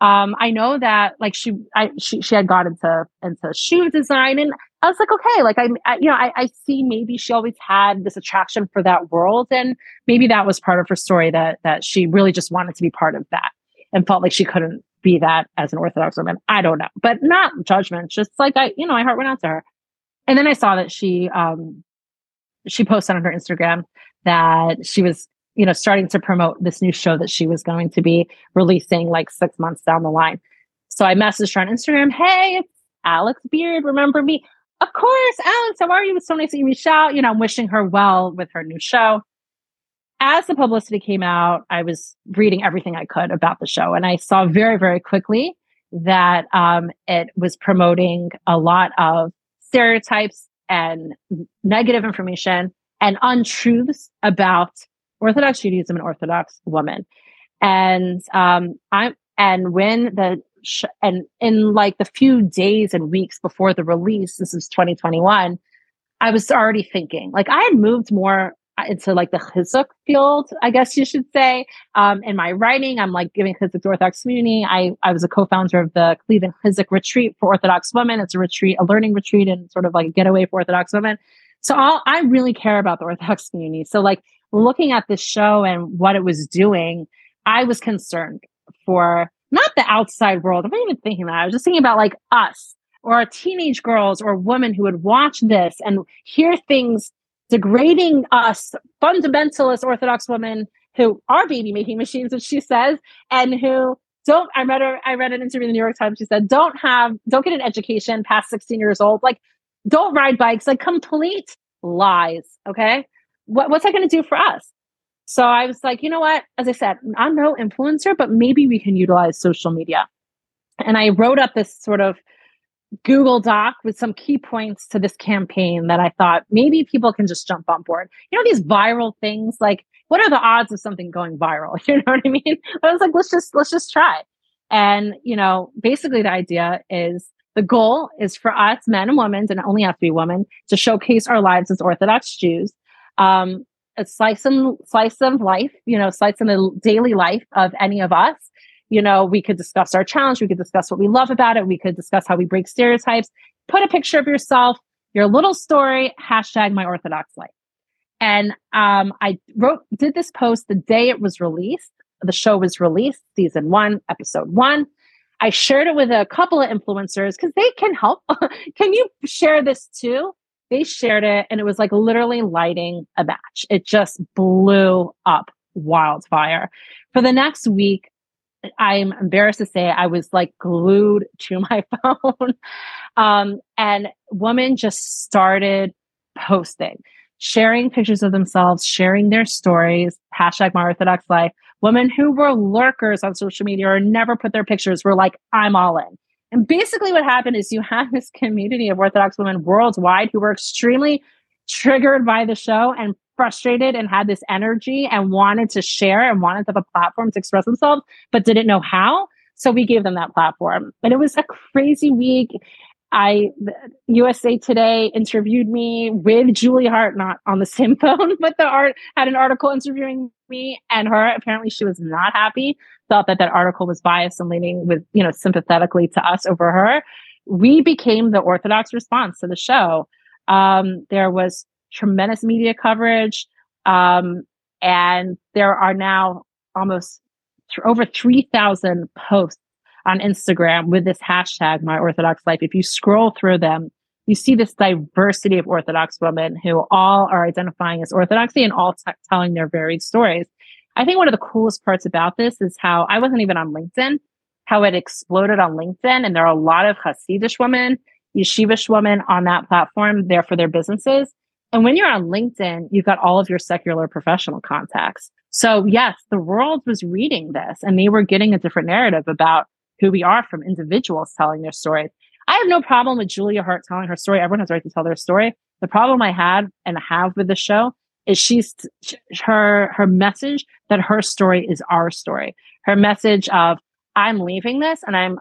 I know that like she had got into shoe design, and I was like, okay, like I see maybe she always had this attraction for that world, and maybe that was part of her story that she really just wanted to be part of that and felt like she couldn't be that as an Orthodox woman. I don't know, but not judgment, just like my heart went out to her. And then I saw that she posted on her Instagram that she was, you know, starting to promote this new show that she was going to be releasing like 6 months down the line. So I messaged her on Instagram, hey, it's Alex Beard, remember me? Of course, Alex, how are you? It's so nice that you reached out. You know, I'm wishing her well with her new show. As the publicity came out, I was reading everything I could about the show. And I saw very, very quickly that it was promoting a lot of stereotypes and negative information and untruths about Orthodox Judaism and Orthodox women. And in like the few days and weeks before the release, this is 2021, I was already thinking, like I had moved more into like the Chizuk field, I guess you should say. In my writing, I'm like giving Chizuk to Orthodox community. I was a co-founder of the Cleveland Chizuk Retreat for Orthodox women. It's a retreat, a learning retreat and sort of like a getaway for Orthodox women. So I really care about the Orthodox community. So like looking at this show and what it was doing, I was concerned for not the outside world. I'm not even thinking that. I was just thinking about like us or teenage girls or women who would watch this and hear things degrading us, fundamentalist Orthodox women who are baby making machines, as she says, and who don't. I read an interview in the New York Times. She said, don't get an education past 16 years old. Like, don't ride bikes. Like, complete lies. Okay. What's that going to do for us? So I was like, you know what? As I said, I'm no influencer, but maybe we can utilize social media. And I wrote up this sort of Google Doc with some key points to this campaign that I thought maybe people can just jump on board. You know, these viral things, like what are the odds of something going viral? You know what I mean? I was like, let's just try. And, you know, basically the idea is, the goal is for us, men and women, and it only has to be women, to showcase our lives as Orthodox Jews. A slice of life, you know, slice in the daily life of any of us. You know, we could discuss our challenge. We could discuss what we love about it. We could discuss how we break stereotypes. Put a picture of yourself. your little story, hashtag My Orthodox Life. And I did this post the day it was released. The show was released, season 1, episode 1. I shared it with a couple of influencers because they can help. Can you share this too? They shared it, and it was like literally lighting a match. It just blew up wildfire. For the next week, I'm embarrassed to say I was like glued to my phone. And women just started posting, sharing pictures of themselves, sharing their stories, hashtag My Orthodox Life. Women who were lurkers on social media or never put their pictures were like, I'm all in. And basically what happened is you had this community of Orthodox women worldwide who were extremely triggered by the show and frustrated and had this energy and wanted to share and wanted to have a platform to express themselves, but didn't know how. So we gave them that platform. And it was a crazy week. USA Today interviewed me with Julia Haart, not on the same phone, but had an article interviewing me and her. Apparently she was not happy, thought that that article was biased and leaning with, sympathetically to us over her. We became the Orthodox response to the show. There was tremendous media coverage. And there are now almost over 3,000 posts on Instagram with this hashtag, My Orthodox Life. If you scroll through them, you see this diversity of Orthodox women who all are identifying as Orthodoxy and all telling their varied stories. I think one of the coolest parts about this is how I wasn't even on LinkedIn, how it exploded on LinkedIn. And there are a lot of Hasidish women, Yeshivish women on that platform there for their businesses. And when you're on LinkedIn, you've got all of your secular professional contacts. So yes, the world was reading this and they were getting a different narrative about who we are from individuals telling their stories. I have no problem with Julia Haart telling her story. Everyone has the right to tell their story. The problem I had and have with the show is her message that her story is our story. Her message of, I'm leaving this and I'm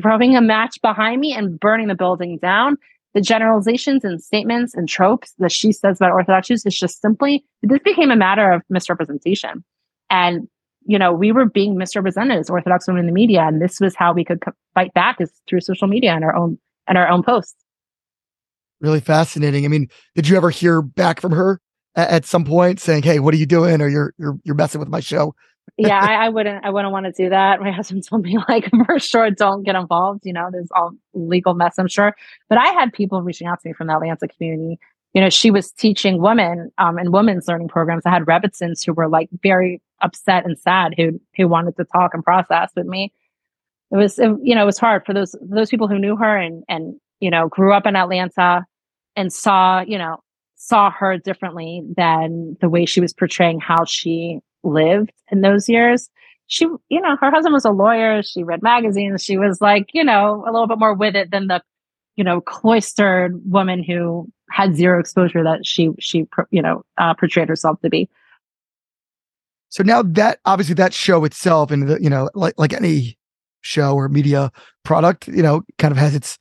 throwing a match behind me and burning the building down. The generalizations and statements and tropes that she says about Orthodox Jews is just simply, this became a matter of misrepresentation. And we were being misrepresented as Orthodox women in the media, and this was how we could fight back, is through social media and our own posts. Really fascinating. I mean, did you ever hear back from her at some point saying, "Hey, what are you doing?" Or you're messing with my show? Yeah, I wouldn't want to do that. My husband told me, like, for sure, don't get involved. There's all legal mess, I'm sure. But I had people reaching out to me from the Atlanta community. She was teaching women in women's learning programs. I had Rebbitzins who were like very upset and sad, who wanted to talk and process with me. It was hard for those people who knew her and grew up in Atlanta and saw her differently than the way she was portraying how she lived in those years. She, her husband was a lawyer. She read magazines. She was like, a little bit more with it than the, cloistered woman who had zero exposure that she portrayed herself to be. So now that obviously that show itself, and like any show or media product, kind of has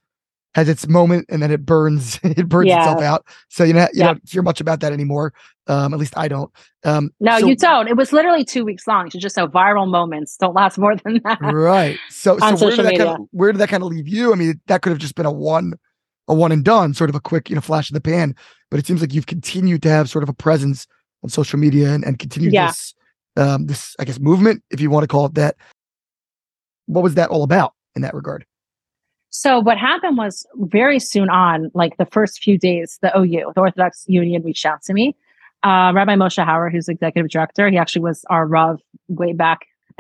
its moment, and then it burns itself out. So you don't hear much about that anymore. At least I don't. No, you don't. It was literally 2 weeks long. So just viral moments don't last more than that, right? So where did that kind of leave you? I mean, that could have just been a one and done, sort of a quick, flash in the pan. But it seems like you've continued to have sort of a presence on social media and continue this, I guess, movement, if you want to call it that. What was that all about in that regard? So what happened was, very soon on, like the first few days, the OU, the Orthodox Union, reached out to me. Rabbi Moshe Hauer, who's executive director, he actually was our Rav way back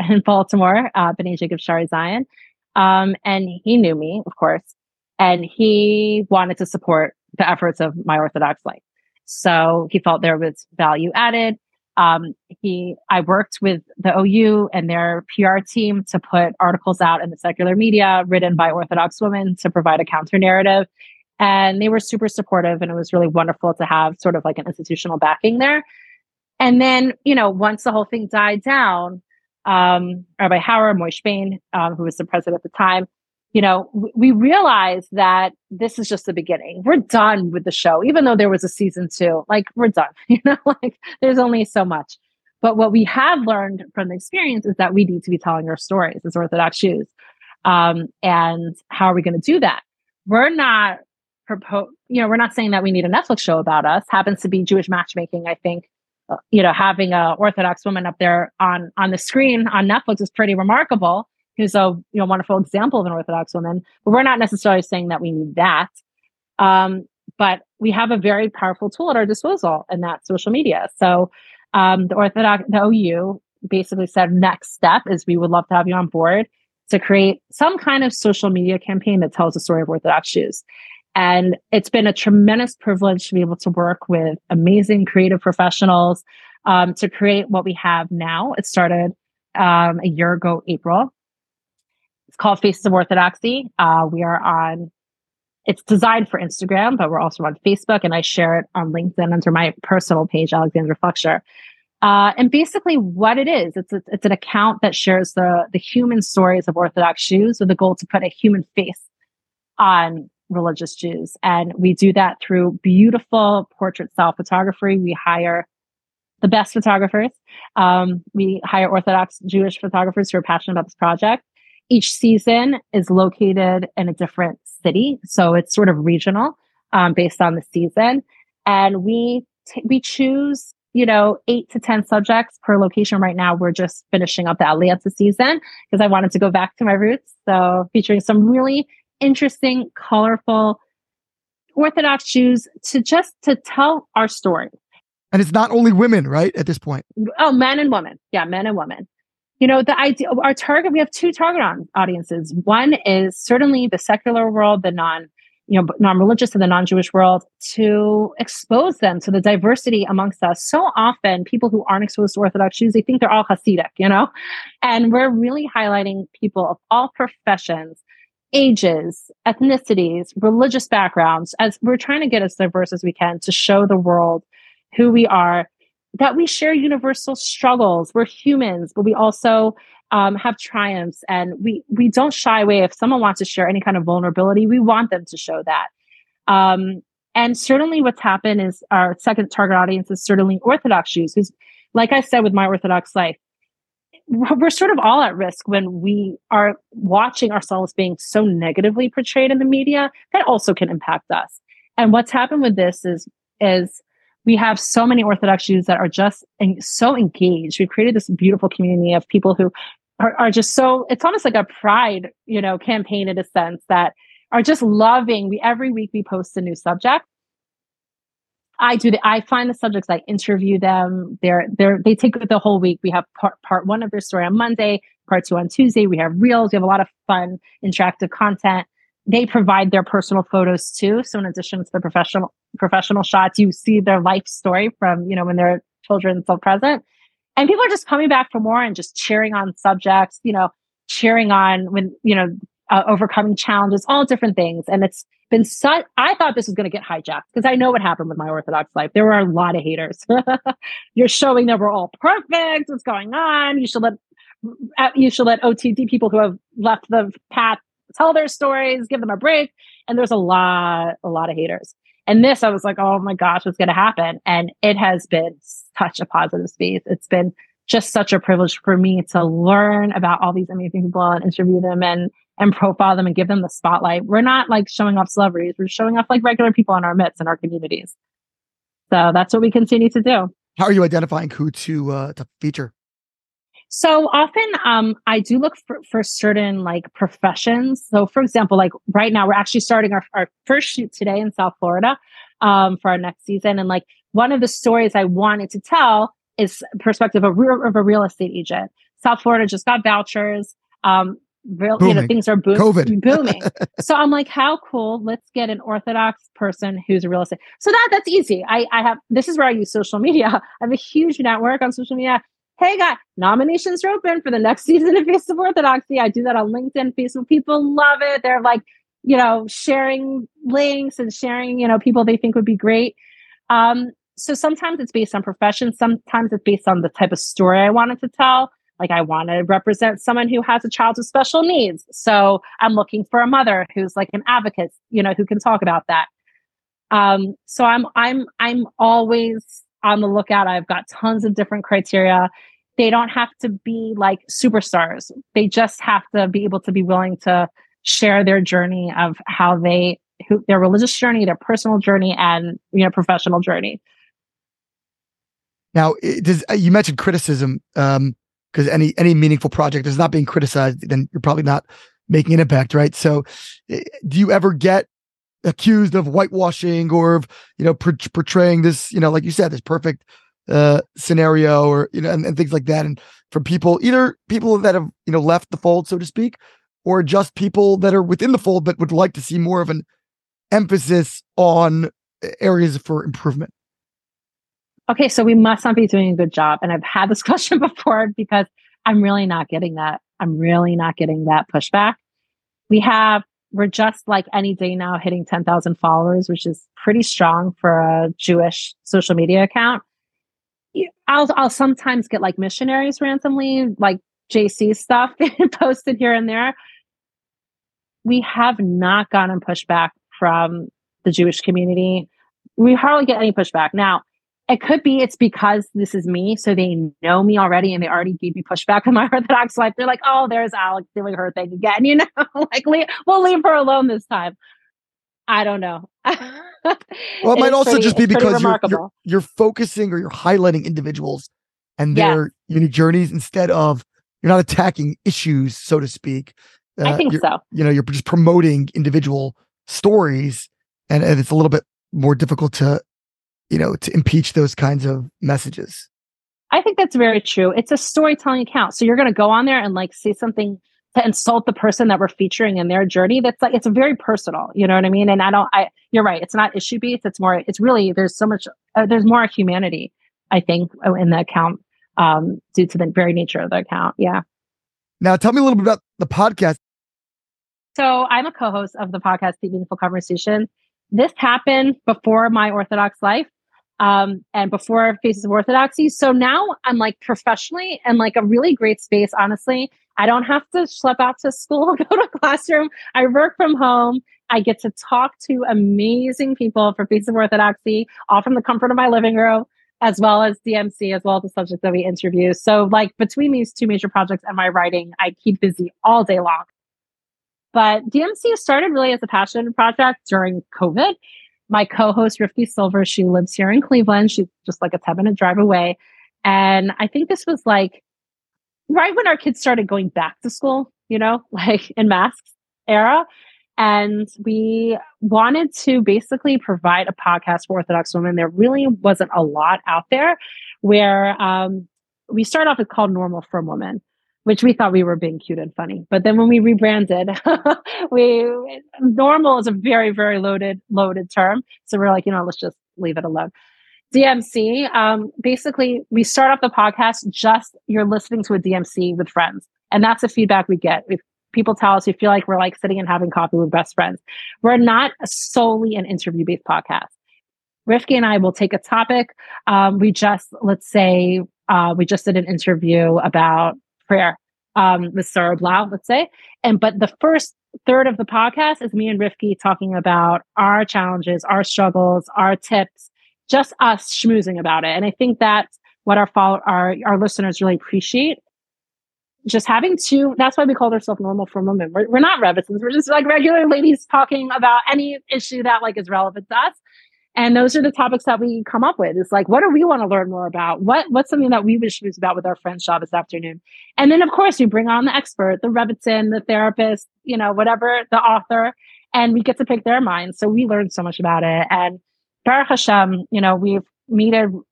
in Baltimore, B'nai Jacob Shari Zion. And he knew me, of course, and he wanted to support the efforts of My Orthodox Life. So he felt there was value added. I worked with the OU and their PR team to put articles out in the secular media written by Orthodox women to provide a counter narrative. And they were super supportive, and it was really wonderful to have sort of like an institutional backing there. And then, once the whole thing died down, Rabbi Hauer, Moish Bain, who was the president at the time, we realized that this is just the beginning. We're done with the show, even though there was a season 2, like we're done, like there's only so much. But what we have learned from the experience is that we need to be telling our stories as Orthodox Jews. And how are we going to do that? We're not we're not saying that we need a Netflix show about us, happens to be Jewish matchmaking. I think, having a Orthodox woman up there on the screen on Netflix is pretty remarkable. Who's a wonderful example of an Orthodox woman, but we're not necessarily saying that we need that. But we have a very powerful tool at our disposal, and that's social media. So the OU basically said, next step is we would love to have you on board to create some kind of social media campaign that tells the story of Orthodox Jews. And it's been a tremendous privilege to be able to work with amazing creative professionals to create what we have now. It started a year ago, April. It's called Faces of Orthodoxy. It's designed for Instagram, but we're also on Facebook, and I share it on LinkedIn under my personal page, Alexandra Fleksher. And basically what it is, it's an account that shares the human stories of Orthodox Jews with the goal to put a human face on religious Jews. And we do that through beautiful portrait style photography. We hire the best photographers. We hire Orthodox Jewish photographers who are passionate about this project. Each season is located in a different city, so it's sort of regional based on the season. And we choose, 8 to 10 subjects per location. Right now, we're just finishing up the Atlanta season because I wanted to go back to my roots. So featuring some really interesting, colorful Orthodox Jews to tell our story. And it's not only women, right? At this point, oh, men and women, yeah, men and women. The idea, our target, we have two target audiences. One is certainly the secular world, the non-religious and the non-Jewish world, to expose them to the diversity amongst us. So often people who aren't exposed to Orthodox Jews, they think they're all Hasidic, and we're really highlighting people of all professions, ages, ethnicities, religious backgrounds, as we're trying to get as diverse as we can to show the world who we are, that we share universal struggles. We're humans, but we also have triumphs, and we don't shy away. If someone wants to share any kind of vulnerability, we want them to show that. And certainly what's happened is our second target audience is certainly Orthodox Jews, who's, like I said, with My Orthodox Life, we're sort of all at risk when we are watching ourselves being so negatively portrayed in the media. That also can impact us. And what's happened with this is we have so many Orthodox Jews that are just so engaged. We've created this beautiful community of people who are just so, it's almost like a pride, campaign in a sense, that are just loving. Every week we post a new subject. I find the subjects, I interview them. They take the whole week. We have part one of their story on Monday, part two on Tuesday. We have reels. We have a lot of fun, interactive content. They provide their personal photos too. So in addition to the professional shots, you see their life story from, when their children still present. And people are just coming back for more and just cheering on subjects, cheering on when, overcoming challenges, all different things. And it's been such, I thought this was going to get hijacked because I know what happened with My Orthodox Life. There were a lot of haters. You're showing that we're all perfect. What's going on? You should let OTD people who have left the path tell their stories, give them a break. And there's a lot of haters. And this, I was like, oh my gosh, what's going to happen? And it has been such a positive space. It's been just such a privilege for me to learn about all these amazing people and interview them and profile them and give them the spotlight. We're not like showing off celebrities. We're showing off like regular people in our midst, in our communities. So that's what we continue to do. How are you identifying who to feature? So often I do look for certain like professions. So for example, like right now, we're actually starting our first shoot today in South Florida for our next season. And like one of the stories I wanted to tell is perspective of a real estate agent. South Florida just got vouchers. Things are booming. So I'm like, how cool. Let's get an Orthodox person who's a real estate. So that's easy. This is where I use social media. I have a huge network on social media. Hey, guys, nominations are open for the next season of Faces of Orthodoxy. I do that on LinkedIn, Facebook. People love it. They're like, sharing links and sharing, people they think would be great. So sometimes it's based on profession. Sometimes it's based on the type of story I wanted to tell. Like I want to represent someone who has a child with special needs. So I'm looking for a mother who's like an advocate, who can talk about that. So I'm always on the lookout. I've got tons of different criteria. They don't have to be like superstars. They just have to be able to be willing to share their journey of how they their religious journey, their personal journey, and professional journey. Now, you mentioned criticism, because any meaningful project is not being criticized, then you're probably not making an impact, right? So, do you ever get accused of whitewashing or of portraying this, like you said, this perfect scenario, or and things like that, and from people, either people that have left the fold, so to speak, or just people that are within the fold but would like to see more of an emphasis on areas for improvement? Okay, so we must not be doing a good job. And I've had this question before because I'm really not getting that. I'm really not getting that pushback. We're just like any day now hitting 10,000 followers, which is pretty strong for a Jewish social media account. I'll sometimes get like missionaries randomly, like JC stuff posted here and there. We have not gotten pushback from the Jewish community. We hardly get any pushback. Now, it could be it's because this is me, so they know me already and they already gave me pushback in My Orthodox Life. They're like, oh, there's Alex doing her thing again, like, we'll leave her alone this time. I don't know. Well, it might also just be because you're focusing or you're highlighting individuals and their unique journeys instead of, you're not attacking issues, so to speak. I think so. You're just promoting individual stories, and it's a little bit more difficult to impeach those kinds of messages. I think that's very true. It's a storytelling account. So you're going to go on there and say something to insult the person that we're featuring in their journey. That's it's very personal. You know what I mean? And you're right. It's not issue based. It's really, there's more humanity, I think, in the account due to the very nature of the account. Yeah. Now tell me a little bit about the podcast. So I'm a co-host of the podcast, Deep Meaningful Conversations. This happened before My Orthodox Life. And before Faces of Orthodoxy. So now I'm professionally in a really great space, honestly. I don't have to schlep out to school, go to a classroom. I work from home. I get to talk to amazing people for Faces of Orthodoxy, all from the comfort of my living room, as well as DMC, as well as the subjects that we interview. So between these two major projects and my writing, I keep busy all day long. But DMC started really as a passion project during COVID. My co-host, Rivki Silver, she lives here in Cleveland. She's just a 10-minute drive away. And I think this was right when our kids started going back to school, in masks era. And we wanted to basically provide a podcast for Orthodox women. There really wasn't a lot out there, where we started off with called Normal from Women, which we thought we were being cute and funny. But then when we rebranded, normal is a very, very loaded term. So we're let's just leave it alone. DMC, basically, we start off the podcast just you're listening to a DMC with friends. And that's the feedback we get. If people tell us we feel like we're sitting and having coffee with best friends. We're not solely an interview-based podcast. Rivki and I will take a topic. We just did an interview about prayer with Sarah Blau, let's say. But the first third of the podcast is me and Rivki talking about our challenges, our struggles, our tips, just us schmoozing about it. And I think that's what our listeners really appreciate. Just having that's why we call ourselves Normal from Women. We're not rebels. We're just regular ladies talking about any issue that is relevant to us. And those are the topics that we come up with. It's what do we want to learn more about? What's something that we wish we was about with our friend's job this afternoon? And then, of course, we bring on the expert, the Rebbitzin, the therapist, whatever, the author, and we get to pick their minds. So we learn so much about it. And Baruch Hashem, we've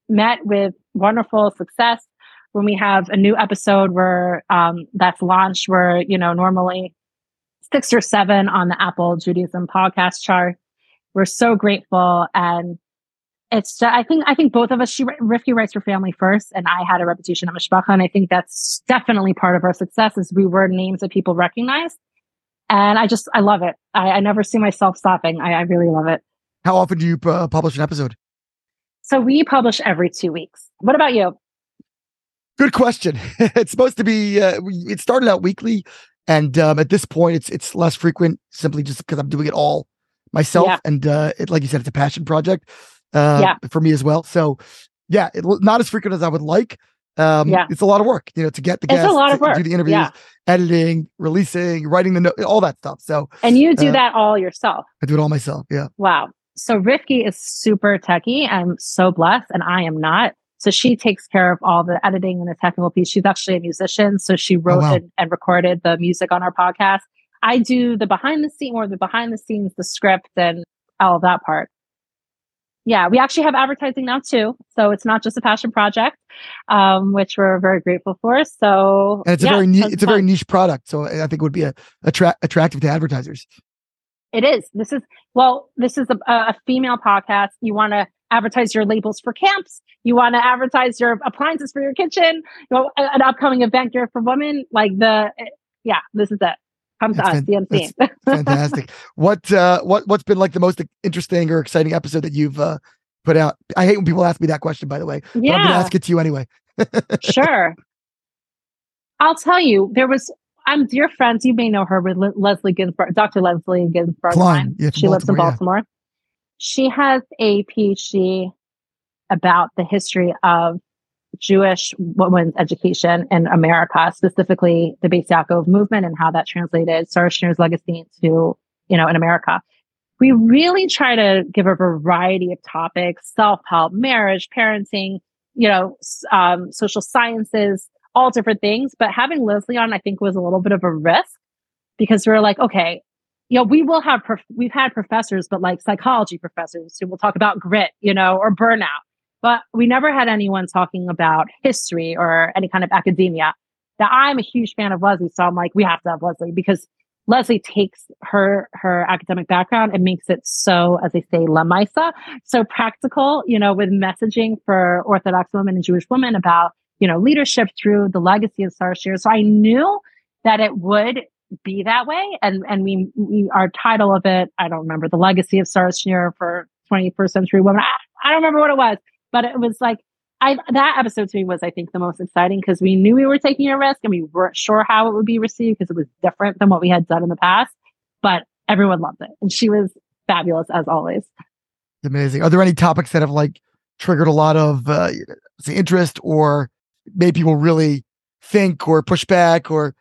met with wonderful success when we have a new episode where that's launched. We're, normally 6 or 7 on the Apple Judaism podcast chart. We're so grateful, and it's just, I think both of us. Rivki writes for Family First, and I had a reputation at Mishpacha, and I think that's definitely part of our success. Is we were names that people recognized, and I love it. I never see myself stopping. I really love it. How often do you publish an episode? So we publish every 2 weeks. What about you? Good question. It's supposed to be. It started out weekly, and at this point, it's less frequent simply just because I'm doing it all myself. Yeah. And like you said, it's a passion project for me as well. So yeah, not as frequent as I would like, It's a lot of work, to get the guests, do the interviews, editing, releasing, writing the note, all that stuff. So, and you do that all yourself? I do it all myself. Yeah. Wow. So Rivki is super techie. I'm so blessed, and I am not. So she takes care of all the editing and the technical piece. She's actually a musician, so she wrote and recorded the music on our podcast. I do the behind the scenes, the script, and all of that part. Yeah, we actually have advertising now too, so it's not just a passion project, which we're very grateful for. So, and it's a very niche product, so I think it would be attractive to advertisers. It is. This is a female podcast. You want to advertise your labels for camps. You want to advertise your appliances for your kitchen. An upcoming event gear for women. This is it. Come to us, DMC. Fantastic. What's been like the most interesting or exciting episode that you've put out? I hate when people ask me that question, by the way. Yeah. But I'm gonna ask it to you anyway. Sure. I'll tell you, I'm dear friends. You may know her with Leslie Ginsburg, Dr. Leslie Ginsburg. She lives in Baltimore. Yeah. She has a PhD about the history of Jewish women's education in America, specifically the Bais Yaakov movement and how that translated Sarashmir's legacy to, in America. We really try to give a variety of topics: self-help, marriage, parenting, social sciences, all different things. But having Leslie on, I think, was a little bit of a risk, because we were like, okay, we will have, we've had professors, but like psychology professors who will talk about grit, or burnout. But we never had anyone talking about history or any kind of academia. Now, I'm a huge fan of Leslie, so I'm like, we have to have Leslie, because Leslie takes her academic background and makes it so, as they say, lamaisa, so practical, with messaging for Orthodox women and Jewish women about, leadership through the legacy of Sarashmir. So I knew that it would be that way. And we our title of it, I don't remember, The Legacy of Sarashmir for 21st Century Women. I don't remember what it was. But it was like, that episode to me was, I think, the most exciting, because we knew we were taking a risk and we weren't sure how it would be received, because it was different than what we had done in the past. But everyone loved it. And she was fabulous, as always. Amazing. Are there any topics that have triggered a lot of interest, or made people really think or push back, or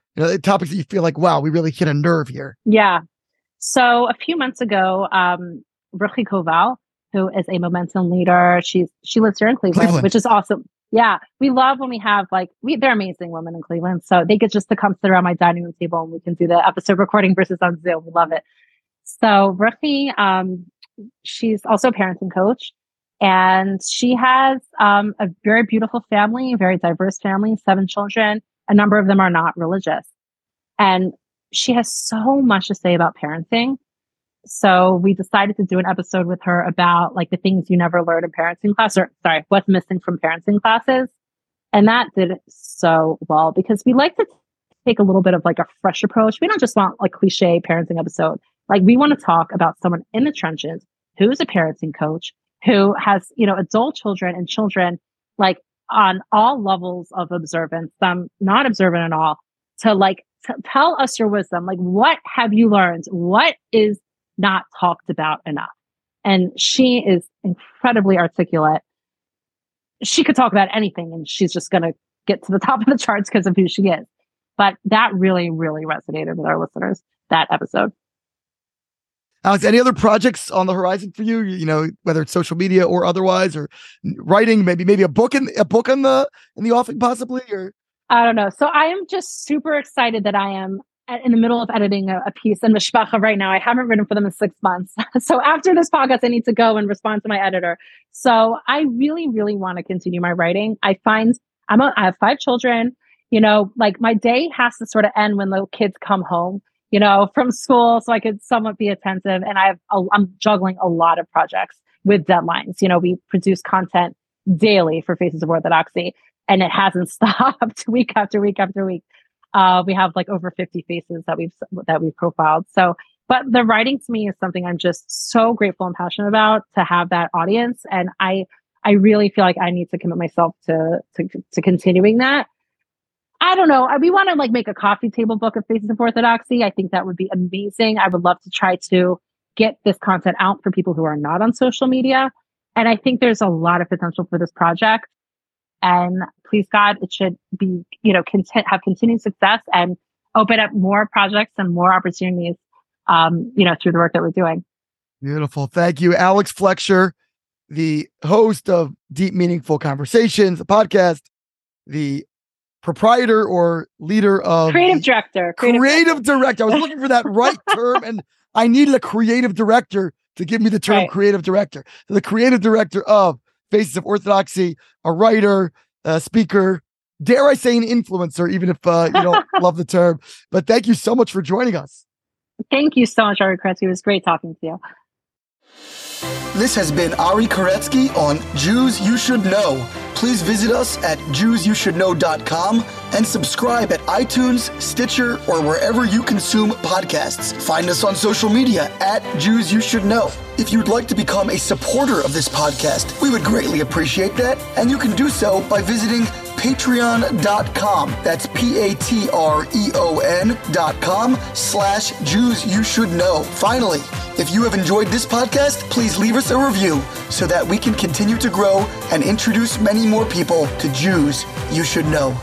topics that you feel like, wow, we really hit a nerve here? Yeah. So a few months ago, Ruchi Koval, who is a Momentum leader. She lives here in Cleveland, which is awesome. Yeah. We love when we have they're amazing women in Cleveland. So they get just to come sit around my dining room table and we can do the episode recording versus on Zoom. We love it. So Ruchi, she's also a parenting coach, and she has a very beautiful family, a very diverse family, 7 children. A number of them are not religious. And she has so much to say about parenting. So we decided to do an episode with her about the things you never learn in parenting class, or sorry, what's missing from parenting classes. And that did so well, because we like to take a little bit of a fresh approach. We don't just want cliche parenting episode. We want to talk about someone in the trenches who's a parenting coach, who has, adult children and children on all levels of observance, some not observant at all, to tell us your wisdom. What have you learned? What is not talked about enough? And she is incredibly articulate. She could talk about anything, and she's just going to get to the top of the charts because of who she is. But that really, really resonated with our listeners, that episode. Alex, any other projects on the horizon for you? Whether it's social media or otherwise, or writing, maybe a book in the offing, possibly, or I don't know. So I am just super excited that I am in the middle of editing a piece in Mishpacha right now. I haven't written for them in 6 months. So after this podcast, I need to go and respond to my editor. So I really, really want to continue my writing. I have 5 children, my day has to sort of end when the kids come home, from school, so I could somewhat be attentive. And I'm juggling a lot of projects with deadlines. We produce content daily for Faces of Orthodoxy, and it hasn't stopped week after week after week. We have over 50 faces that we've profiled. So, but the writing to me is something I'm just so grateful and passionate about, to have that audience. And I really feel like I need to commit myself to continuing that. I don't know. We want to make a coffee table book of Faces of Orthodoxy. I think that would be amazing. I would love to try to get this content out for people who are not on social media. And I think there's a lot of potential for this project. And please God, it should be, you know, have continued success and open up more projects and more opportunities, you know, through the work that we're doing. Beautiful. Thank you, Alex Fleksher, the host of Deep Meaningful Conversations, a podcast, the proprietor or leader of... Creative director. I was looking for that right term, and I needed a creative director to give me the term creative director. So the creative director of Faces of Orthodoxy, a writer, a speaker, dare I say an influencer, even if you don't love the term. But thank you so much for joining us. Thank you so much, Ari Koretzky. It was great talking to you. This has been Ari Koretzky on Jews You Should Know. Please visit us at JewsYouShouldKnow.com and subscribe at iTunes, Stitcher, or wherever you consume podcasts. Find us on social media at Jews You Should Know. If you'd like to become a supporter of this podcast, we would greatly appreciate that. And you can do so by visiting Patreon.com. That's Patreon.com/Jews You Should Know. Finally, if you have enjoyed this podcast, please leave us a review so that we can continue to grow and introduce many more people to Jews You Should Know.